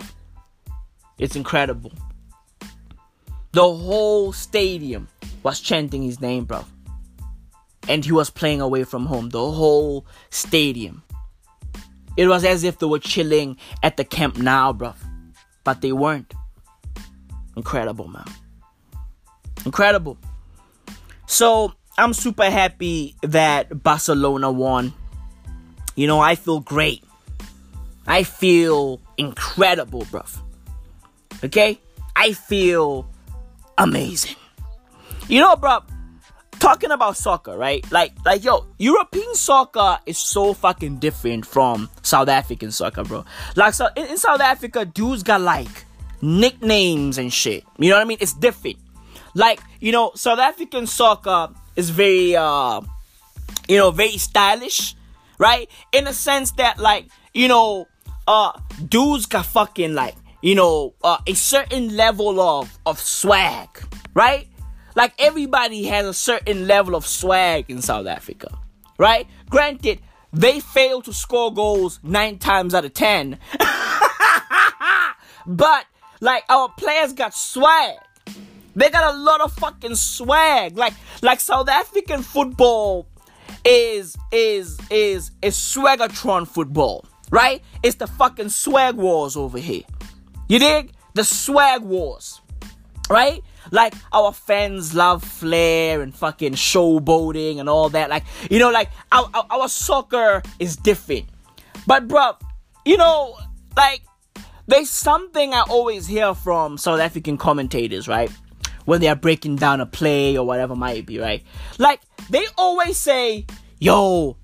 It's incredible. The whole stadium was chanting his name, bro. And he was playing away from home. The whole stadium. It was as if they were chilling at the Camp Nou, bro. But they weren't. Incredible, man. Incredible. So, I'm super happy that Barcelona won. You know, I feel great. I feel incredible, bruv. Okay? I feel amazing. You know, bruv, talking about soccer, right? Like, yo, European soccer is so fucking different from South African soccer, bro. Like, so in South Africa, dudes got, like, nicknames and shit. You know what I mean? It's different. Like, you know, South African soccer is very, you know, very stylish, right? In the sense that, like, you know, dudes got fucking, like, you know, a certain level of swag, right? Like, everybody has a certain level of swag in South Africa, right? Granted, they fail to score goals 9 times out of 10. But, like, our players got swag. They got a lot of fucking swag. Like South African football is swaggertron football. Right? It's the fucking swag wars over here. You dig? The swag wars. Right? Like, our fans love flair and fucking showboating and all that. Like, you know, like, our soccer is different. But, bruv, you know, like, there's something I always hear from South African commentators, right? When they are breaking down a play or whatever might be, right? Like, they always say, yo,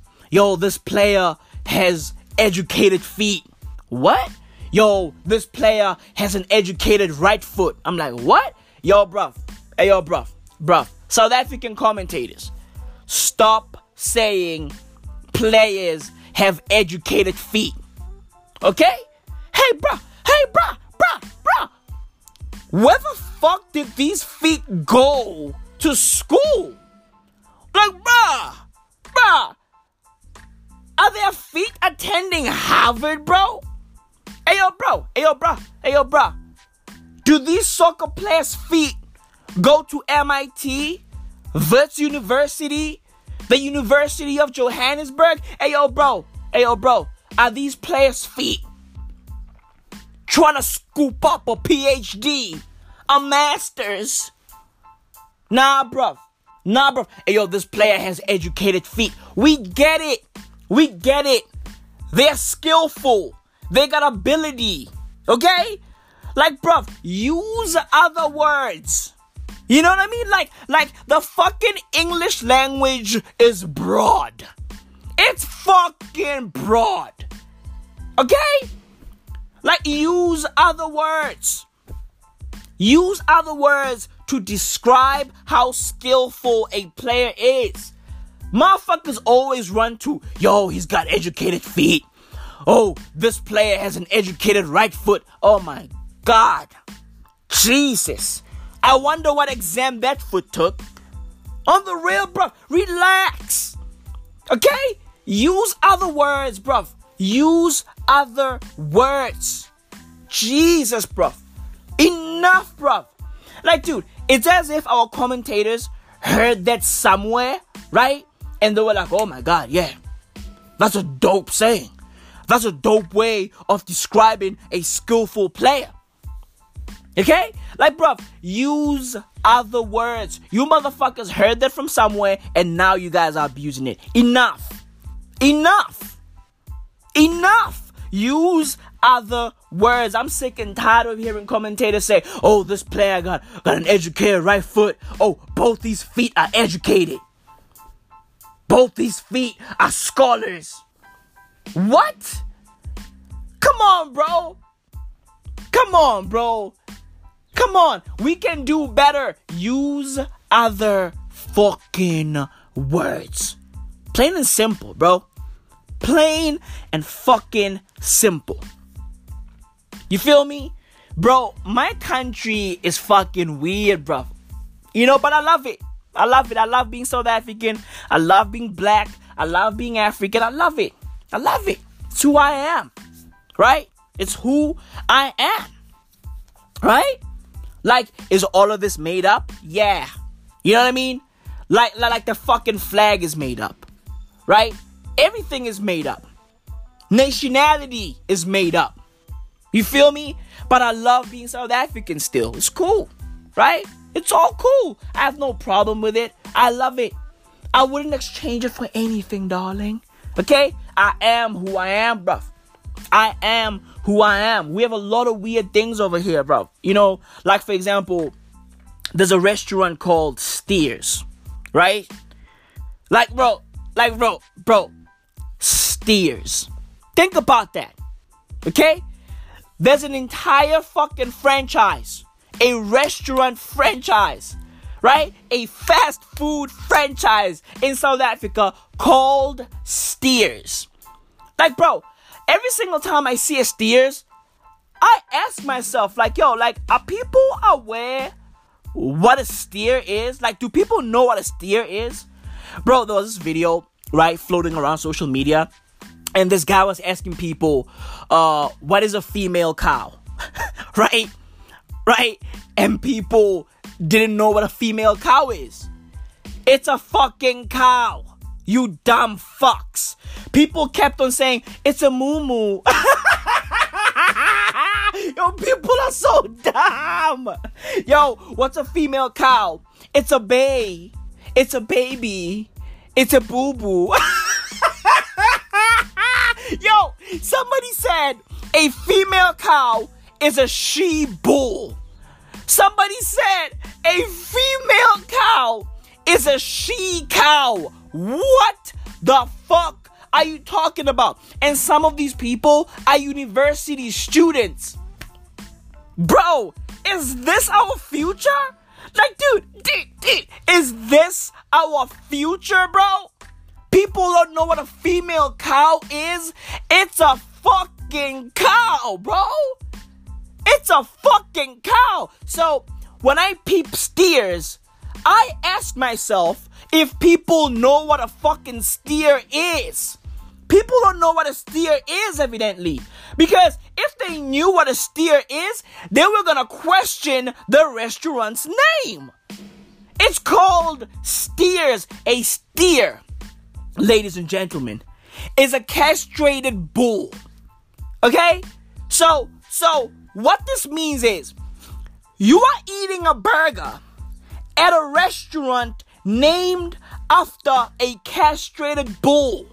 this player has educated feet. What? Yo, this player has an educated right foot. I'm like, what? Yo, bruv. Hey, yo, bruv. South African commentators, stop saying players have educated feet. Okay? Hey, bruv. Hey, Hey, bruh. Where the fuck did these feet go to school? Like, bruh. Are their feet attending Harvard, bro? Hey, yo, bruh. Do these soccer players' feet go to MIT, Wits University, the University of Johannesburg? Hey, yo, bro. Are these players' feet trying to scoop up a PhD, a master's? Nah, bruv. Hey, yo, this player has educated feet. We get it. They're skillful. They got ability. Okay? Like, bruv, use other words. You know what I mean? Like the fucking English language is broad. It's fucking broad. Okay? Like, use other words to describe how skillful a player is. Motherfuckers always run to, yo, he's got educated feet. Oh, this player has an educated right foot. Oh my God. Jesus. I wonder what exam that foot took. On the real, bruv, relax. Okay? Use other words, bruv. Jesus, bruv. Enough, bruv. Like, dude, it's as if our commentators heard that somewhere, right? And they were like, oh my God, yeah. That's a dope saying. That's a dope way of describing a skillful player. Okay? Like, bruv, use other words. You motherfuckers heard that from somewhere, and now you guys are abusing it. Enough. Use other words. I'm sick and tired of hearing commentators say, oh, this player got an educated right foot. Oh, both these feet are educated. Both these feet are scholars. What? Come on, bro. Come on. We can do better. Use other fucking words. Plain and simple, bro. Plain and fucking simple. You feel me? Bro, my country is fucking weird, bro. You know, but I love it. I love being South African. I love being black. I love being African. I love it. It's who I am. Right? It's who I am. Right? Like, is all of this made up? Yeah. You know what I mean? Like the fucking flag is made up. Right? Everything is made up. Nationality is made up. You feel me? But I love being South African still. It's cool. Right? It's all cool. I have no problem with it. I love it. I wouldn't exchange it for anything, darling. Okay? I am who I am, bruv. I am who I am. We have a lot of weird things over here, bruv. You know, like, for example, there's a restaurant called Steers, right? Like, bro. Steers. Think about that. Okay? There's an entire fucking franchise. A restaurant franchise, right? A fast food franchise in South Africa called Steers. Like, bro, every single time I see a Steers, I ask myself, like, yo, like, are people aware what a steer is? Like, do people know what a steer is? Bro, there was this video, right, floating around social media, and this guy was asking people, what is a female cow? Right? And people didn't know what a female cow is. It's a fucking cow. You dumb fucks. People kept on saying, it's a moo-moo. Yo, people are so dumb. Yo, what's a female cow? It's a bae. It's a baby. It's a boo-boo. Yo, somebody said, a female cow is a she-bull. Somebody said a female cow is a she-cow. What the fuck are you talking about? And some of these people are university students. Bro, is this our future? Like, dude, is this our future, bro? People don't know what a female cow is. It's a fucking cow, bro. It's a fucking cow. So when I peep steers, I ask myself if people know what a fucking steer is. People don't know what a steer is, evidently. Because if they knew what a steer is, they were gonna question the restaurant's name. It's called Steers. A steer, ladies and gentlemen, is a castrated bull. Okay? So what this means is you are eating a burger at a restaurant named after a castrated bull.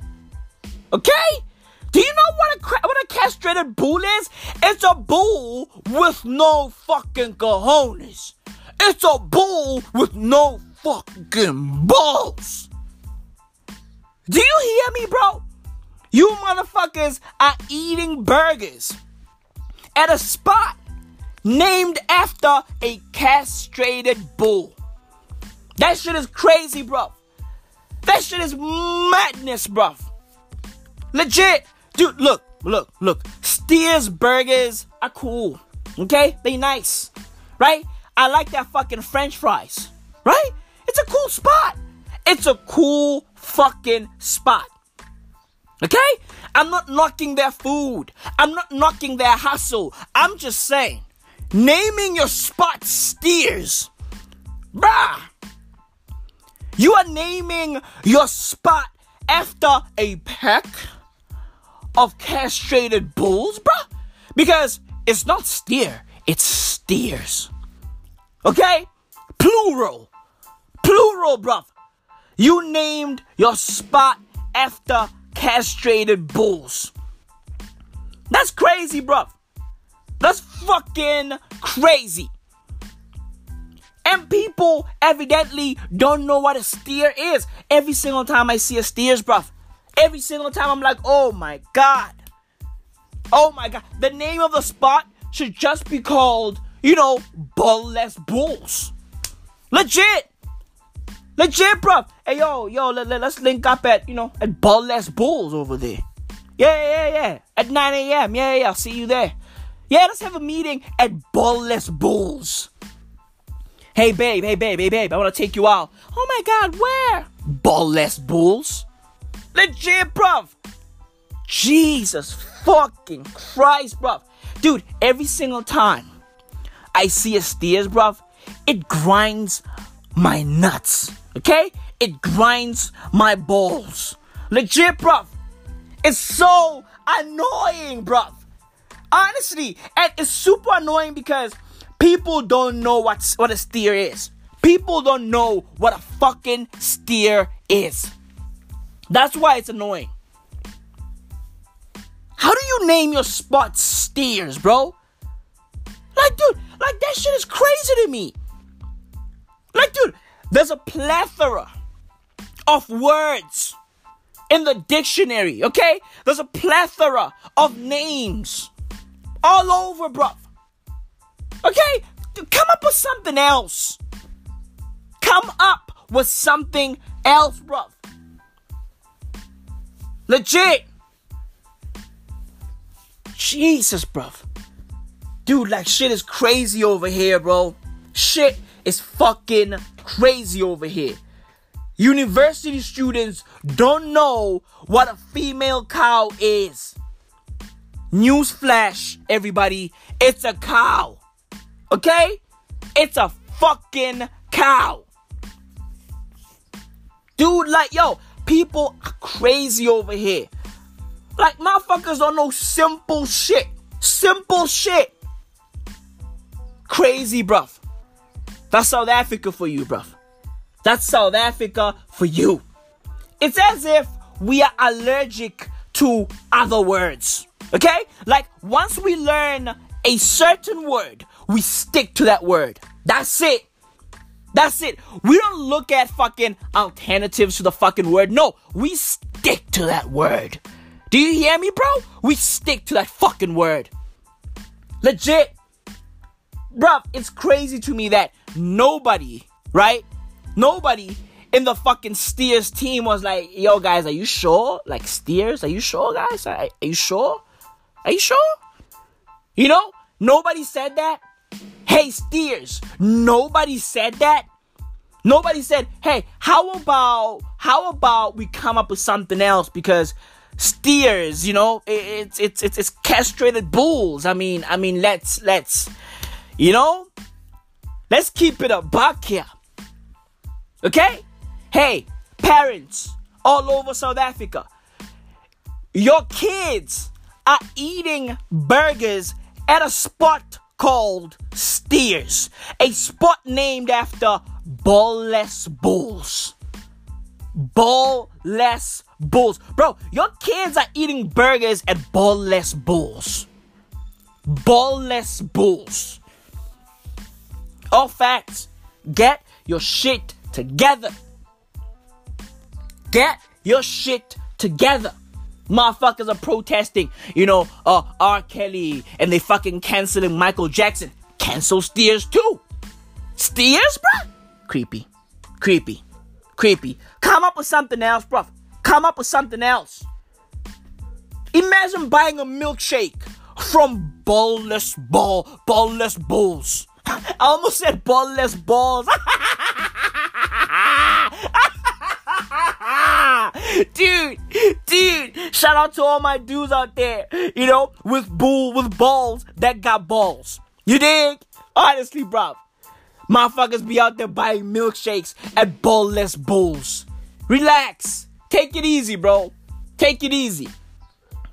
Okay? Do you know what a castrated bull is? It's a bull with no fucking cojones. It's a bull with no fucking balls. Do you hear me, bro? You motherfuckers are eating burgers at a spot named after a castrated bull. That shit is crazy, bro. That shit is madness, bro. Legit. Dude, look. Steers burgers are cool. Okay? They nice. Right? I like their fucking French fries. Right? It's a cool spot. It's a cool fucking spot. Okay? I'm not knocking their food. I'm not knocking their hustle. I'm just saying, naming your spot Steers, bruh. You are naming your spot after a pack of castrated bulls, bruh? Because it's not steer, it's steers. Okay? Plural, bruv. You named your spot after castrated bulls. That's crazy, bruv. That's fucking crazy. And people evidently don't know what a steer is. Every single time I see a steers, bruv. Every single time I'm like, oh my god. The name of the spot should just be called, Bullless Bulls. Legit, bruv. Hey, yo, let's link up at Bullless Bulls over there. Yeah. At 9 a.m. Yeah, I'll see you there. Yeah, let's have a meeting at Bullless Bulls. Hey, babe, I want to take you out. Oh, my God, where? Ballless Bulls. Legit, bruv. Jesus fucking Christ, bruv. Dude, every single time I see a steers, bruv, it grinds my nuts, okay? It grinds my balls. Legit, bruv. It's so annoying, bruv. Honestly, and it's super annoying because people don't know what a steer is. People don't know what a fucking steer is. That's why it's annoying. How do you name your spot steers, bro? Like, dude, that shit is crazy to me. Like, dude, there's a plethora of words in the dictionary, okay? There's a plethora of names all over, bro. Okay, come up with something else. Bruv. Legit. Jesus, bruv. Dude, shit is crazy over here, bro. Shit is fucking crazy over here. University students don't know what a female cow is. Newsflash, everybody. It's a cow. Okay? It's a fucking cow. Dude, people are crazy over here. Motherfuckers don't know simple shit. Crazy, bruv. That's South Africa for you, bruv. It's as if we are allergic to other words. Okay? Once we learn a certain word, we stick to that word. That's it. We don't look at fucking alternatives to the fucking word. No, we stick to that word. Do you hear me, bro? We stick to that fucking word. Legit. Bruv, it's crazy to me that nobody in the fucking Steers team was like, yo, guys, are you sure? Steers, are you sure, guys? Are you sure? You know? Nobody said that. Hey, Steers, nobody said that. Nobody said, hey, how about we come up with something else, because Steers, you know, it's castrated bulls. I mean, let's, you know, let's keep it a buck here. Okay? Hey, parents all over South Africa, your kids are eating burgers at a spot called Steers, a spot named after ballless bulls. Ballless bulls. Bro, your kids are eating burgers at ballless bulls. Ballless bulls. All facts. Get your shit together. Get your shit together. Motherfuckers are protesting, you know, R. Kelly, and they fucking canceling Michael Jackson. Cancel Steers too. Steers, bro? Creepy. Come up with something else, bro. Come up with something else. Imagine buying a milkshake from ballless bulls. I almost said ballless balls. Dude, shout out to all my dudes out there, you know, with balls that got balls. You dig? Honestly, bro. Motherfuckers be out there buying milkshakes at ballless bulls. Relax. Take it easy, bro. Take it easy.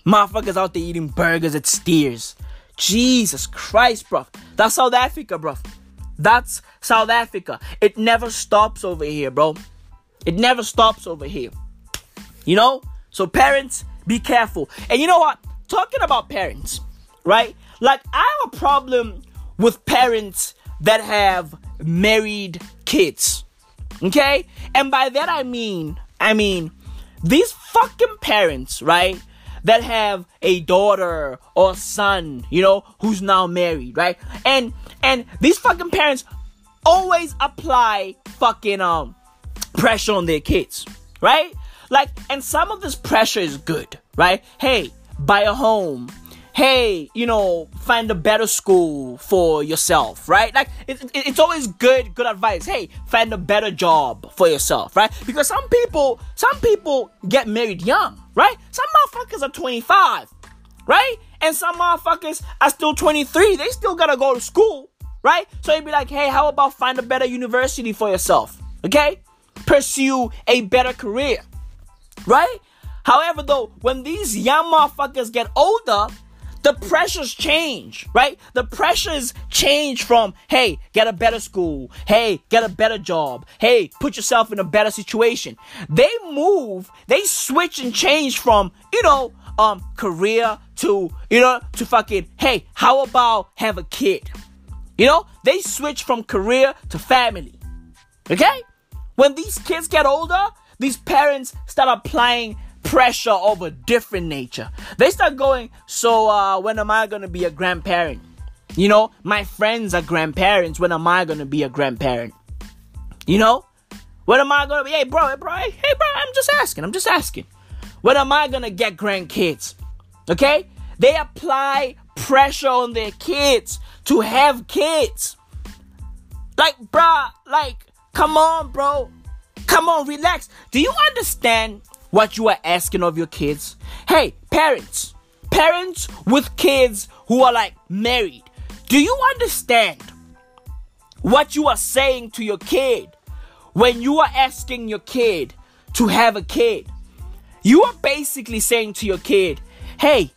Motherfuckers out there eating burgers at Steers. Jesus Christ, bro. That's South Africa, bro. That's South Africa. It never stops over here, bro. It never stops over here. You know? So parents, be careful. And you know what? Talking about parents, right? Like, I have a problem with parents that have married kids. Okay? And by that I mean these fucking parents, right, that have a daughter or son, you know, who's now married, right? And these fucking parents always apply fucking pressure on their kids, right? Like, and some of this pressure is good, right? Hey, buy a home. Hey, you know, find a better school for yourself, right? Like, it's always good advice. Hey, find a better job for yourself, right? Because some people get married young, right? Some motherfuckers are 25, right? And some motherfuckers are still 23. They still gotta go to school, right? So you'd be like, hey, how about find a better university for yourself, okay? Pursue a better career, right? However, though, when these young motherfuckers get older, the pressures change, right? The pressures change from, hey, get a better school. Hey, get a better job. Hey, put yourself in a better situation. They move, they switch and change from, you know, career to, you know, to fucking, hey, how about have a kid? You know, they switch from career to family, okay? When these kids get older, these parents start applying pressure of a different nature. They start going, so when am I gonna be a grandparent? You know, my friends are grandparents. When am I gonna be a grandparent? You know, when am I gonna be? Hey bro, I'm just asking. When am I gonna get grandkids? Okay, they apply pressure on their kids to have kids. Like, bruh, like, come on, bro, come on, relax. Do you understand what you are asking of your kids? Hey, parents with kids who are like married, do you understand what you are saying to your kid when you are asking your kid to have a kid? You are basically saying to your kid, hey,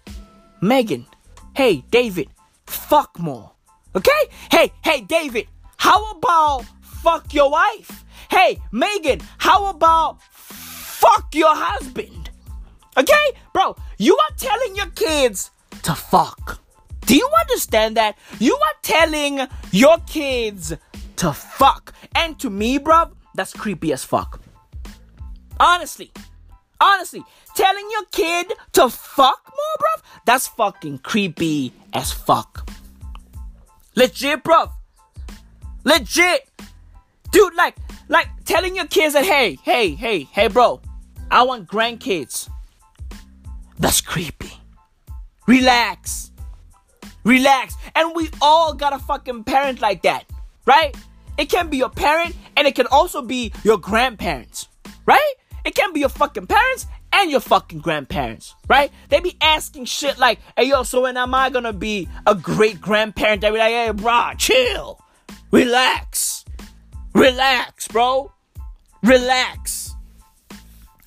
Megan, hey, David, fuck more, okay? Hey, David, how about fuck your wife? Hey, Megan, how about fuck your husband? Okay? Bro, you are telling your kids to fuck. Do you understand that? You are telling your kids to fuck. And to me, bro, that's creepy as fuck. Honestly, telling your kid to fuck more, bro, that's fucking creepy as fuck. Legit, bro. Legit. Dude, like telling your kids that, hey, bro, I want grandkids. That's creepy. Relax. relax. And we all got a fucking parent like that, right? It can be your parent, and it can also be your grandparents, right? It can be your fucking parents and your fucking grandparents, right? They be asking shit like, hey, yo, so when am I gonna be a great grandparent? They be like, hey, bro, chill. Relax. Relax, bro. Relax.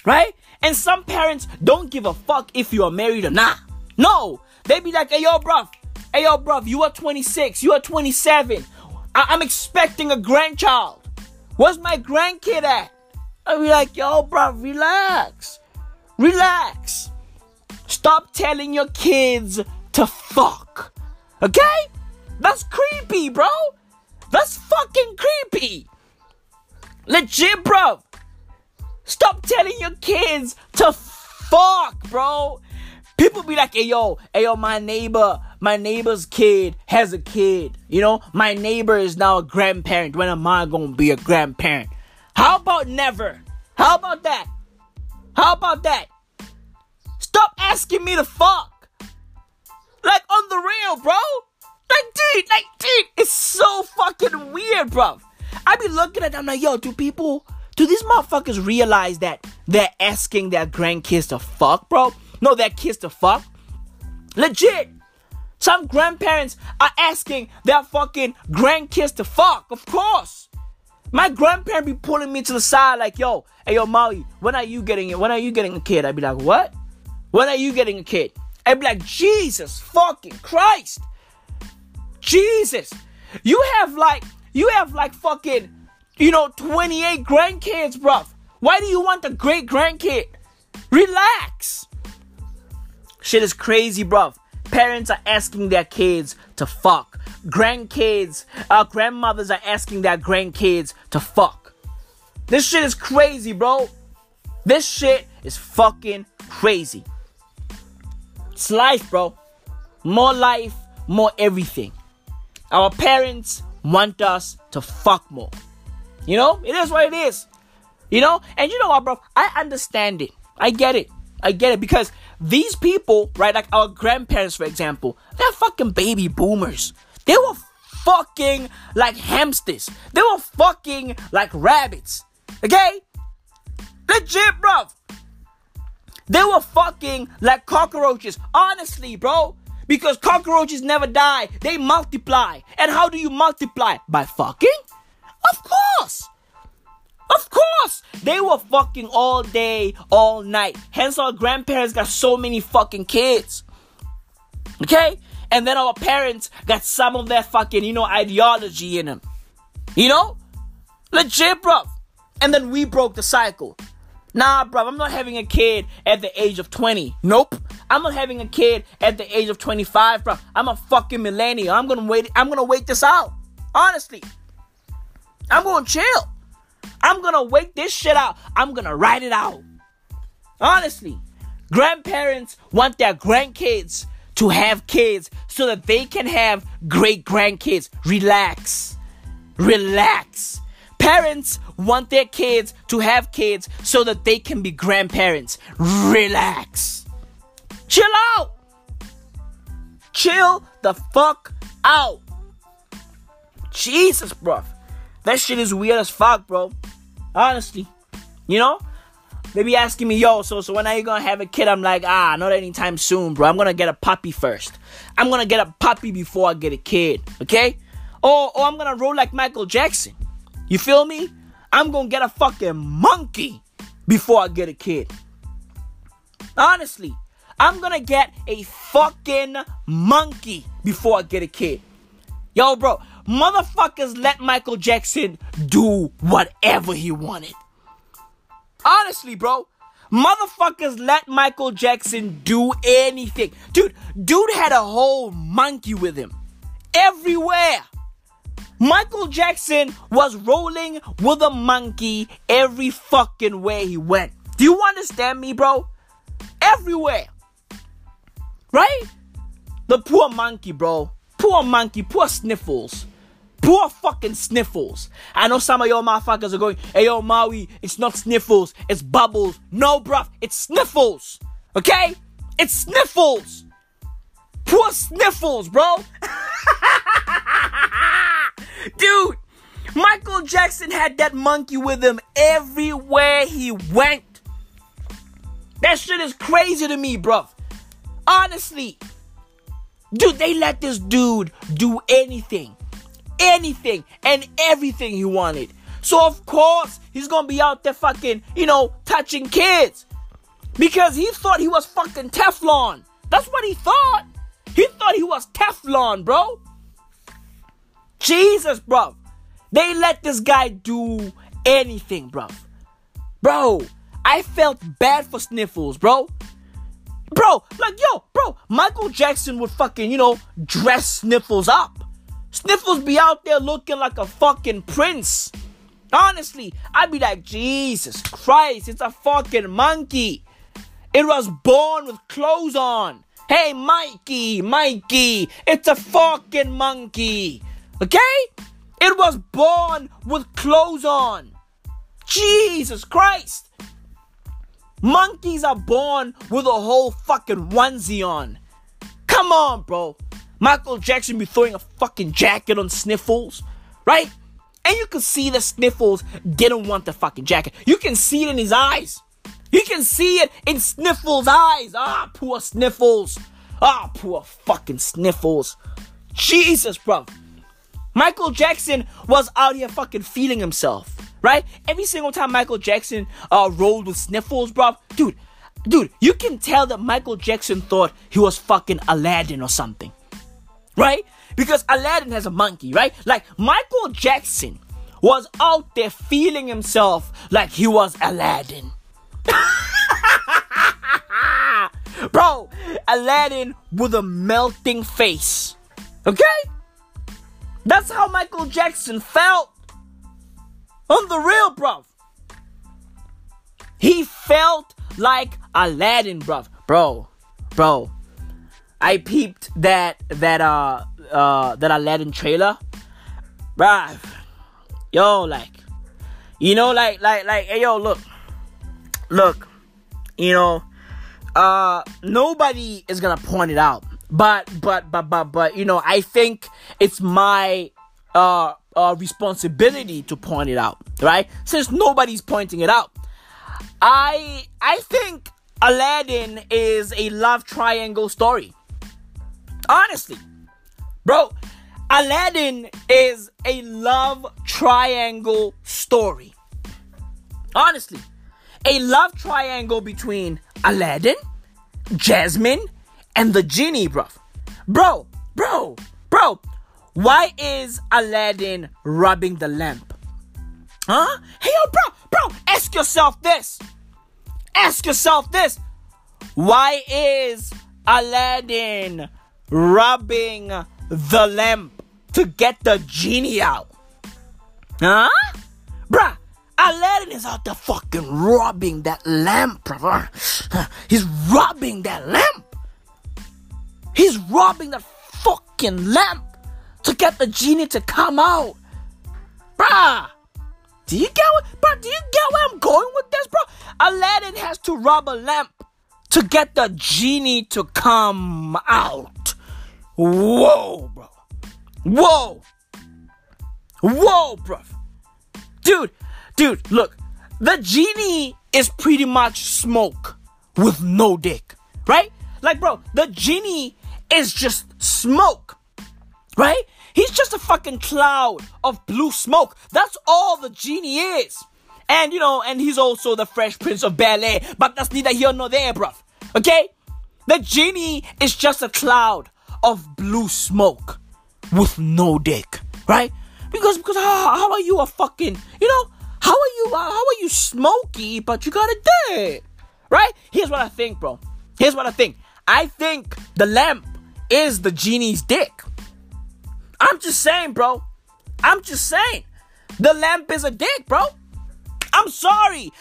Right? And some parents don't give a fuck if you are married or not. No. They be like, hey, yo, bruv. Hey, yo, bruv, you are 26. You are 27. I'm expecting a grandchild. Where's my grandkid at? I be like, yo, bruv, relax. Relax. Stop telling your kids to fuck. Okay? That's creepy, bro. That's fucking creepy. Legit, bro. Stop telling your kids to fuck, bro. People be like, hey, yo, my neighbor's kid has a kid. You know, my neighbor is now a grandparent. When am I gonna be a grandparent? How about never? How about that? How about that? Stop asking me to fuck. Like, on the real, bro. Like, dude, it's so fucking weird, bro. I be looking at them like, yo, do these motherfuckers realize that they're asking their grandkids to fuck, bro? No, their kids to fuck. Legit. Some grandparents are asking their fucking grandkids to fuck, of course. My grandparent be pulling me to the side like, yo, hey, yo, Molly, when are you getting it? When are you getting a kid? I be like, what? When are you getting a kid? I be like, Jesus fucking Christ. Jesus, you have like fucking, 28 grandkids, bruv. Why do you want a great grandkid? Relax. Shit is crazy, bruv. Parents are asking their kids to fuck. Grandmothers are asking their grandkids to fuck. This shit is crazy, bro. This shit is fucking crazy. It's life, bro. More life, more everything. Our parents want us to fuck more. You know? It is what it is. You know? And you know what, bro? I understand it. I get it. Because these people, right, like our grandparents, for example, they're fucking baby boomers. They were fucking like hamsters. They were fucking like rabbits. Okay? Legit, bro. They were fucking like cockroaches. Honestly, bro. Because cockroaches never die. They multiply. And how do you multiply? By fucking? Of course. Of course. They were fucking all day, all night. Hence our grandparents got so many fucking kids. Okay? And then our parents got some of their fucking, ideology in them. You know? Legit, bro. And then we broke the cycle. Nah, bro, I'm not having a kid at the age of 20. Nope. I'm not having a kid at the age of 25, bro. I'm a fucking millennial. I'm gonna wait this out. Honestly. I'm gonna chill. I'm gonna wait this shit out. I'm gonna ride it out. Honestly. Grandparents want their grandkids to have kids so that they can have great grandkids. Relax. Relax. Parents want their kids to have kids so that they can be grandparents. Relax. Chill out. Chill the fuck out. Jesus, bruv. That shit is weird as fuck, bro. Honestly. You know? They be asking me, yo, so when are you gonna have a kid? I'm like, not anytime soon, bro. I'm gonna get a puppy first. I'm gonna get a puppy before I get a kid. Okay? Or I'm gonna roll like Michael Jackson. You feel me? I'm gonna get a fucking monkey before I get a kid. Honestly, I'm gonna get a fucking monkey before I get a kid. Yo, bro, motherfuckers let Michael Jackson do whatever he wanted. Honestly, bro, motherfuckers let Michael Jackson do anything. Dude had a whole monkey with him. Everywhere. Michael Jackson was rolling with a monkey every fucking way he went. Do you understand me, bro? Everywhere. Right? The poor monkey, bro. Poor monkey. Poor sniffles. Poor fucking sniffles. I know some of y'all motherfuckers are going, hey, yo, Maui, it's not sniffles. It's bubbles. No, bruv. It's sniffles. Okay? It's sniffles. poor sniffles, bro. Dude, Michael Jackson had that monkey with him everywhere he went. That shit is crazy to me, bruv. Honestly. Dude, they let this dude do anything. Anything and everything he wanted. So, of course, he's gonna be out there fucking, you know, touching kids. Because he thought he was fucking Teflon. That's what he thought. He thought he was Teflon, bro. Jesus, bro. They let this guy do anything, bro. Bro, I felt bad for Sniffles, bro. Bro, like, yo, bro, Michael Jackson would fucking, you know, dress Sniffles up. Sniffles be out there looking like a fucking prince. Honestly, I'd be like, Jesus Christ, it's a fucking monkey. It was born with clothes on. Hey, Mikey, it's a fucking monkey. Okay? It was born with clothes on. Jesus Christ. Monkeys are born with a whole fucking onesie on. Come on, bro. Michael Jackson be throwing a fucking jacket on Sniffles, right? And you can see that Sniffles didn't want the fucking jacket. You can see it in his eyes. You can see it in Sniffles' eyes. Ah, poor Sniffles. Ah, poor fucking Sniffles. Jesus, bro. Michael Jackson was out here fucking feeling himself, right? Every single time Michael Jackson rolled with Sniffles, bro, dude, you can tell that Michael Jackson thought he was fucking Aladdin or something, right? Because Aladdin has a monkey, right? Like, Michael Jackson was out there feeling himself like he was Aladdin. Bro, Aladdin with a melting face. Okay? That's how Michael Jackson felt. On the real, bro. He felt like Aladdin, bro. Bro. I peeped that Aladdin trailer. Bruh. Yo, like, you know, like, hey, yo, look, you know, nobody is gonna point it out, but, you know, I think it's my, responsibility to point it out, right? Since nobody's pointing it out, I think Aladdin is a love triangle story. Honestly, bro, Aladdin is a love triangle story. Honestly, a love triangle between Aladdin, Jasmine, and the genie, bruv. Bro, why is Aladdin rubbing the lamp? Huh? Hey, yo, bro, ask yourself this. Why is Aladdin rubbing the lamp to get the genie out? Huh? Bruh, Aladdin is out there fucking rubbing that lamp, brother. He's rubbing that lamp. He's rubbing that fucking lamp to get the genie to come out. Bruh. Do you get where I'm going with this, bro? Aladdin has to rub a lamp to get the genie to come out. Whoa, bro. Whoa, bro. Dude, look. The genie is pretty much smoke with no dick, right? Like, bro, the genie is just smoke, right? He's just a fucking cloud of blue smoke. That's all the genie is. And, you know, and he's also the Fresh Prince of Bel-Air. But that's neither here nor there, bruv. Okay? The genie is just a cloud of blue smoke with no dick, right? Because how are you a fucking, you know, how are you smoky but you got a dick, right? Here's what I think, bro. I think the lamp is the genie's dick. I'm just saying, bro. The lamp is a dick, bro. I'm sorry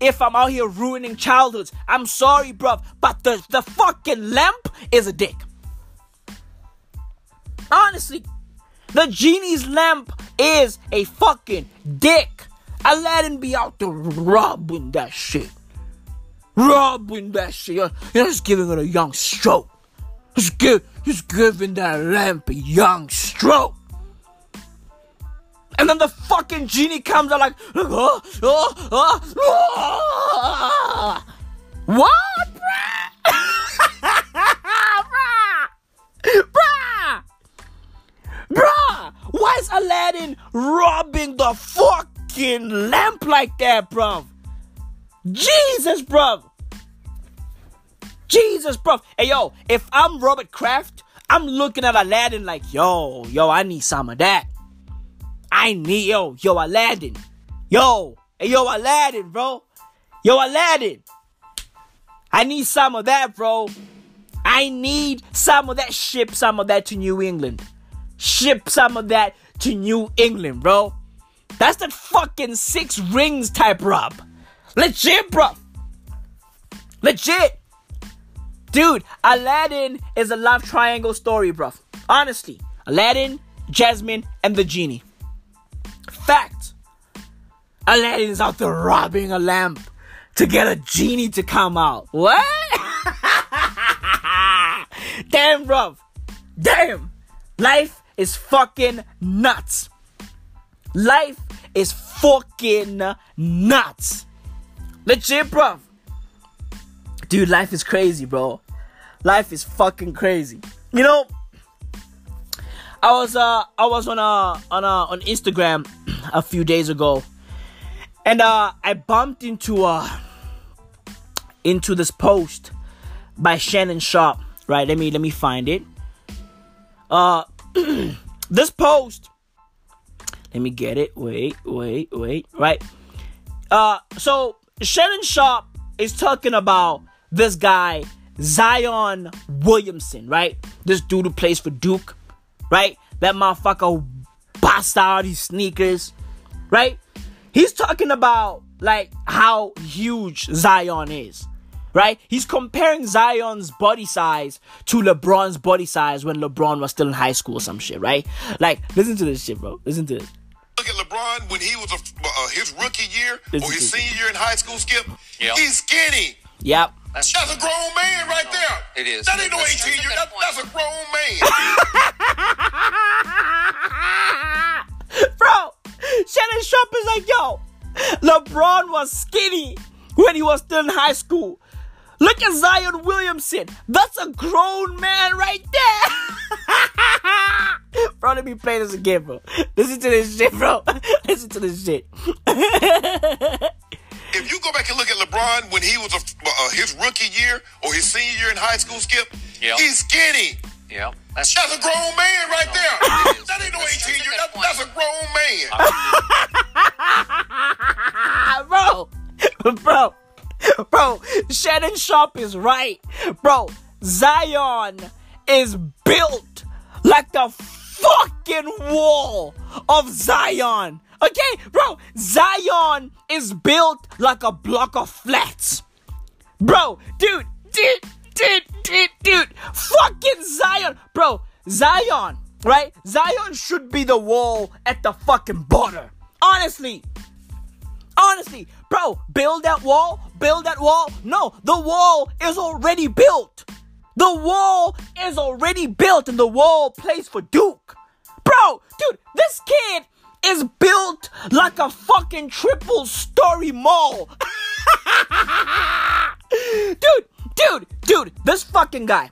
if I'm out here ruining childhoods. I'm sorry, bro. But the fucking lamp is a dick. Honestly, the genie's lamp is a fucking dick. Aladdin be out there rubbing that shit. You're just giving it a young stroke. He's giving that lamp a young stroke. And then the fucking genie comes out like, oh, oh, oh, oh. What, bruh? Bruh! Bruh! Why is Aladdin robbing the fucking lamp like that, bruv? Jesus, bruv! Jesus, bruv! Hey, yo, if I'm Robert Kraft, I'm looking at Aladdin like, yo, I need some of that. Aladdin. Aladdin, bro. Aladdin. I need some of that, bro. I need some of that. Ship some of that to New England. Ship some of that to New England, bro. That's that fucking six rings type rub. Legit, bro. Legit. Dude, Aladdin is a love triangle story, bro. Honestly. Aladdin, Jasmine, and the genie. Fact. Aladdin's out there robbing a lamp to get a genie to come out. What? Damn, bruv. Damn. Life is fucking nuts. Life is fucking nuts. Legit, bruv. Dude, life is crazy, bro. Life is fucking crazy. You know, I was on Instagram a few days ago, and I bumped into this post by Shannon Sharp. Right, let me find it. This post. Let me get it. Wait. Right. So Shannon Sharp is talking about this guy Zion Williamson, right? This dude who plays for Duke. Right? That motherfucker bust out his sneakers. Right? He's talking about, like, how huge Zion is. Right? He's comparing Zion's body size to LeBron's body size when LeBron was still in high school or some shit. Right? Like, listen to this shit, bro. Listen to this. Look at LeBron when he was his rookie year or his senior year in high school, Skip. Yep. He's skinny. Yep. That's a grown man right there. It is. That ain't no 18-year. That's a grown man. Bro, Shannon Sharp is like, yo, LeBron was skinny when he was still in high school. Look at Zion Williamson. That's a grown man right there. Bro, let me play this again, bro. Listen to this shit, bro. Listen to this shit. If you go back and look at LeBron when he was his rookie year or his senior year in high school, Skip, yep. He's skinny. Yeah, that's a grown man right there. That ain't no 18-year. That's a grown man. Bro, Shannon Sharp is right. Bro, Zion is built like the fucking wall of Zion. Okay, bro, Zion is built like a block of flats. Bro, dude, fucking Zion. Bro, Zion, right? Zion should be the wall at the fucking border. Honestly, bro, build that wall. No, the wall is already built. And the wall plays for Duke. Bro, dude, this kid is built like a fucking triple-story mall. Dude, this fucking guy,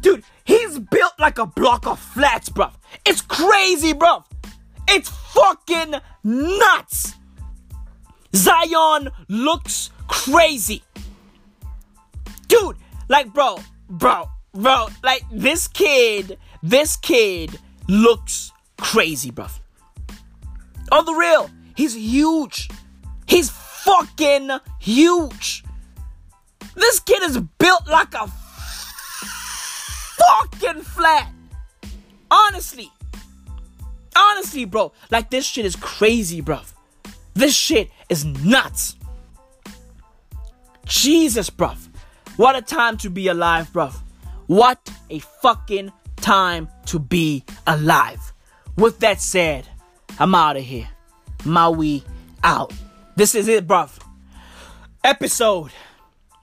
dude, he's built like a block of flats, bruv. It's crazy, bruv. It's fucking nuts. Zion looks crazy. Dude, like, bro, like, this kid looks crazy, bruv. On the real, he's huge. He's fucking huge. This kid is built like a fucking flat. Honestly, bro. Like, this shit is crazy, bruv. This shit is nuts. Jesus, bruv. What a time to be alive, bruv. What a fucking time to be alive. With that said, I'm out of here. Maui out. This is it, bruv. Episode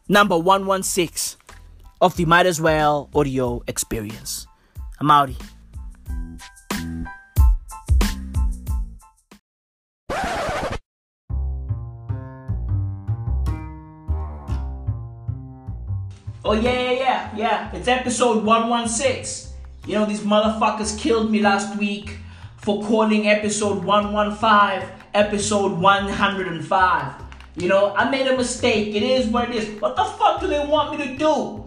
number 116. of the Might As Well audio experience. I'm outie. Oh yeah, it's episode 116. You know, these motherfuckers killed me last week for calling episode 115 episode 105. You know, I made a mistake. It is what it is. What the fuck do they want me to do?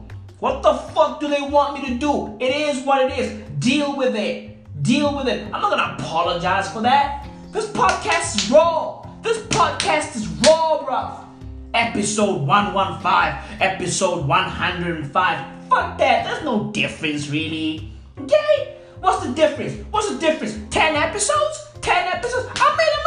It is what it is. Deal with it. I'm not gonna apologize for that. This podcast is raw. Bruv. Episode 115, episode 105. Fuck that. There's no difference, really. Okay? What's the difference? 10 episodes? 10 episodes? I made a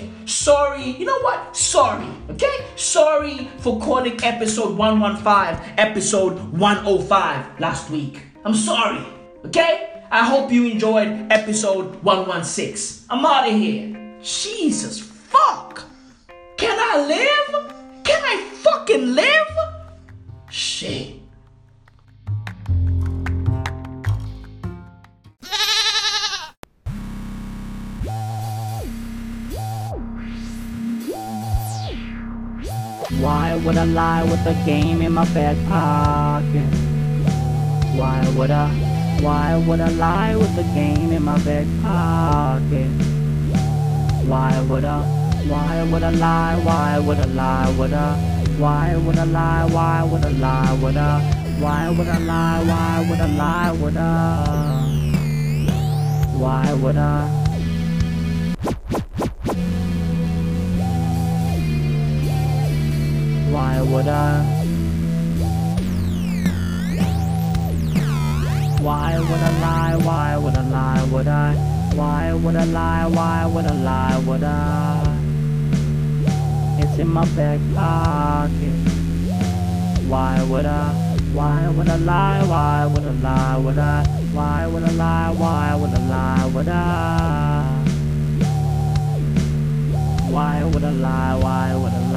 mistake. Sorry. You know what? Sorry. Okay? Sorry for calling episode 115, episode 105 last week. I'm sorry. Okay? I hope you enjoyed episode 116. I'm out of here. Jesus fuck. Can I live? Can I fucking live? Shit. Why would I lie with a game in my back pocket? Why would I lie with a game in my back pocket? Why would I lie? Why would I lie? It's in my back pocket. Why would I lie?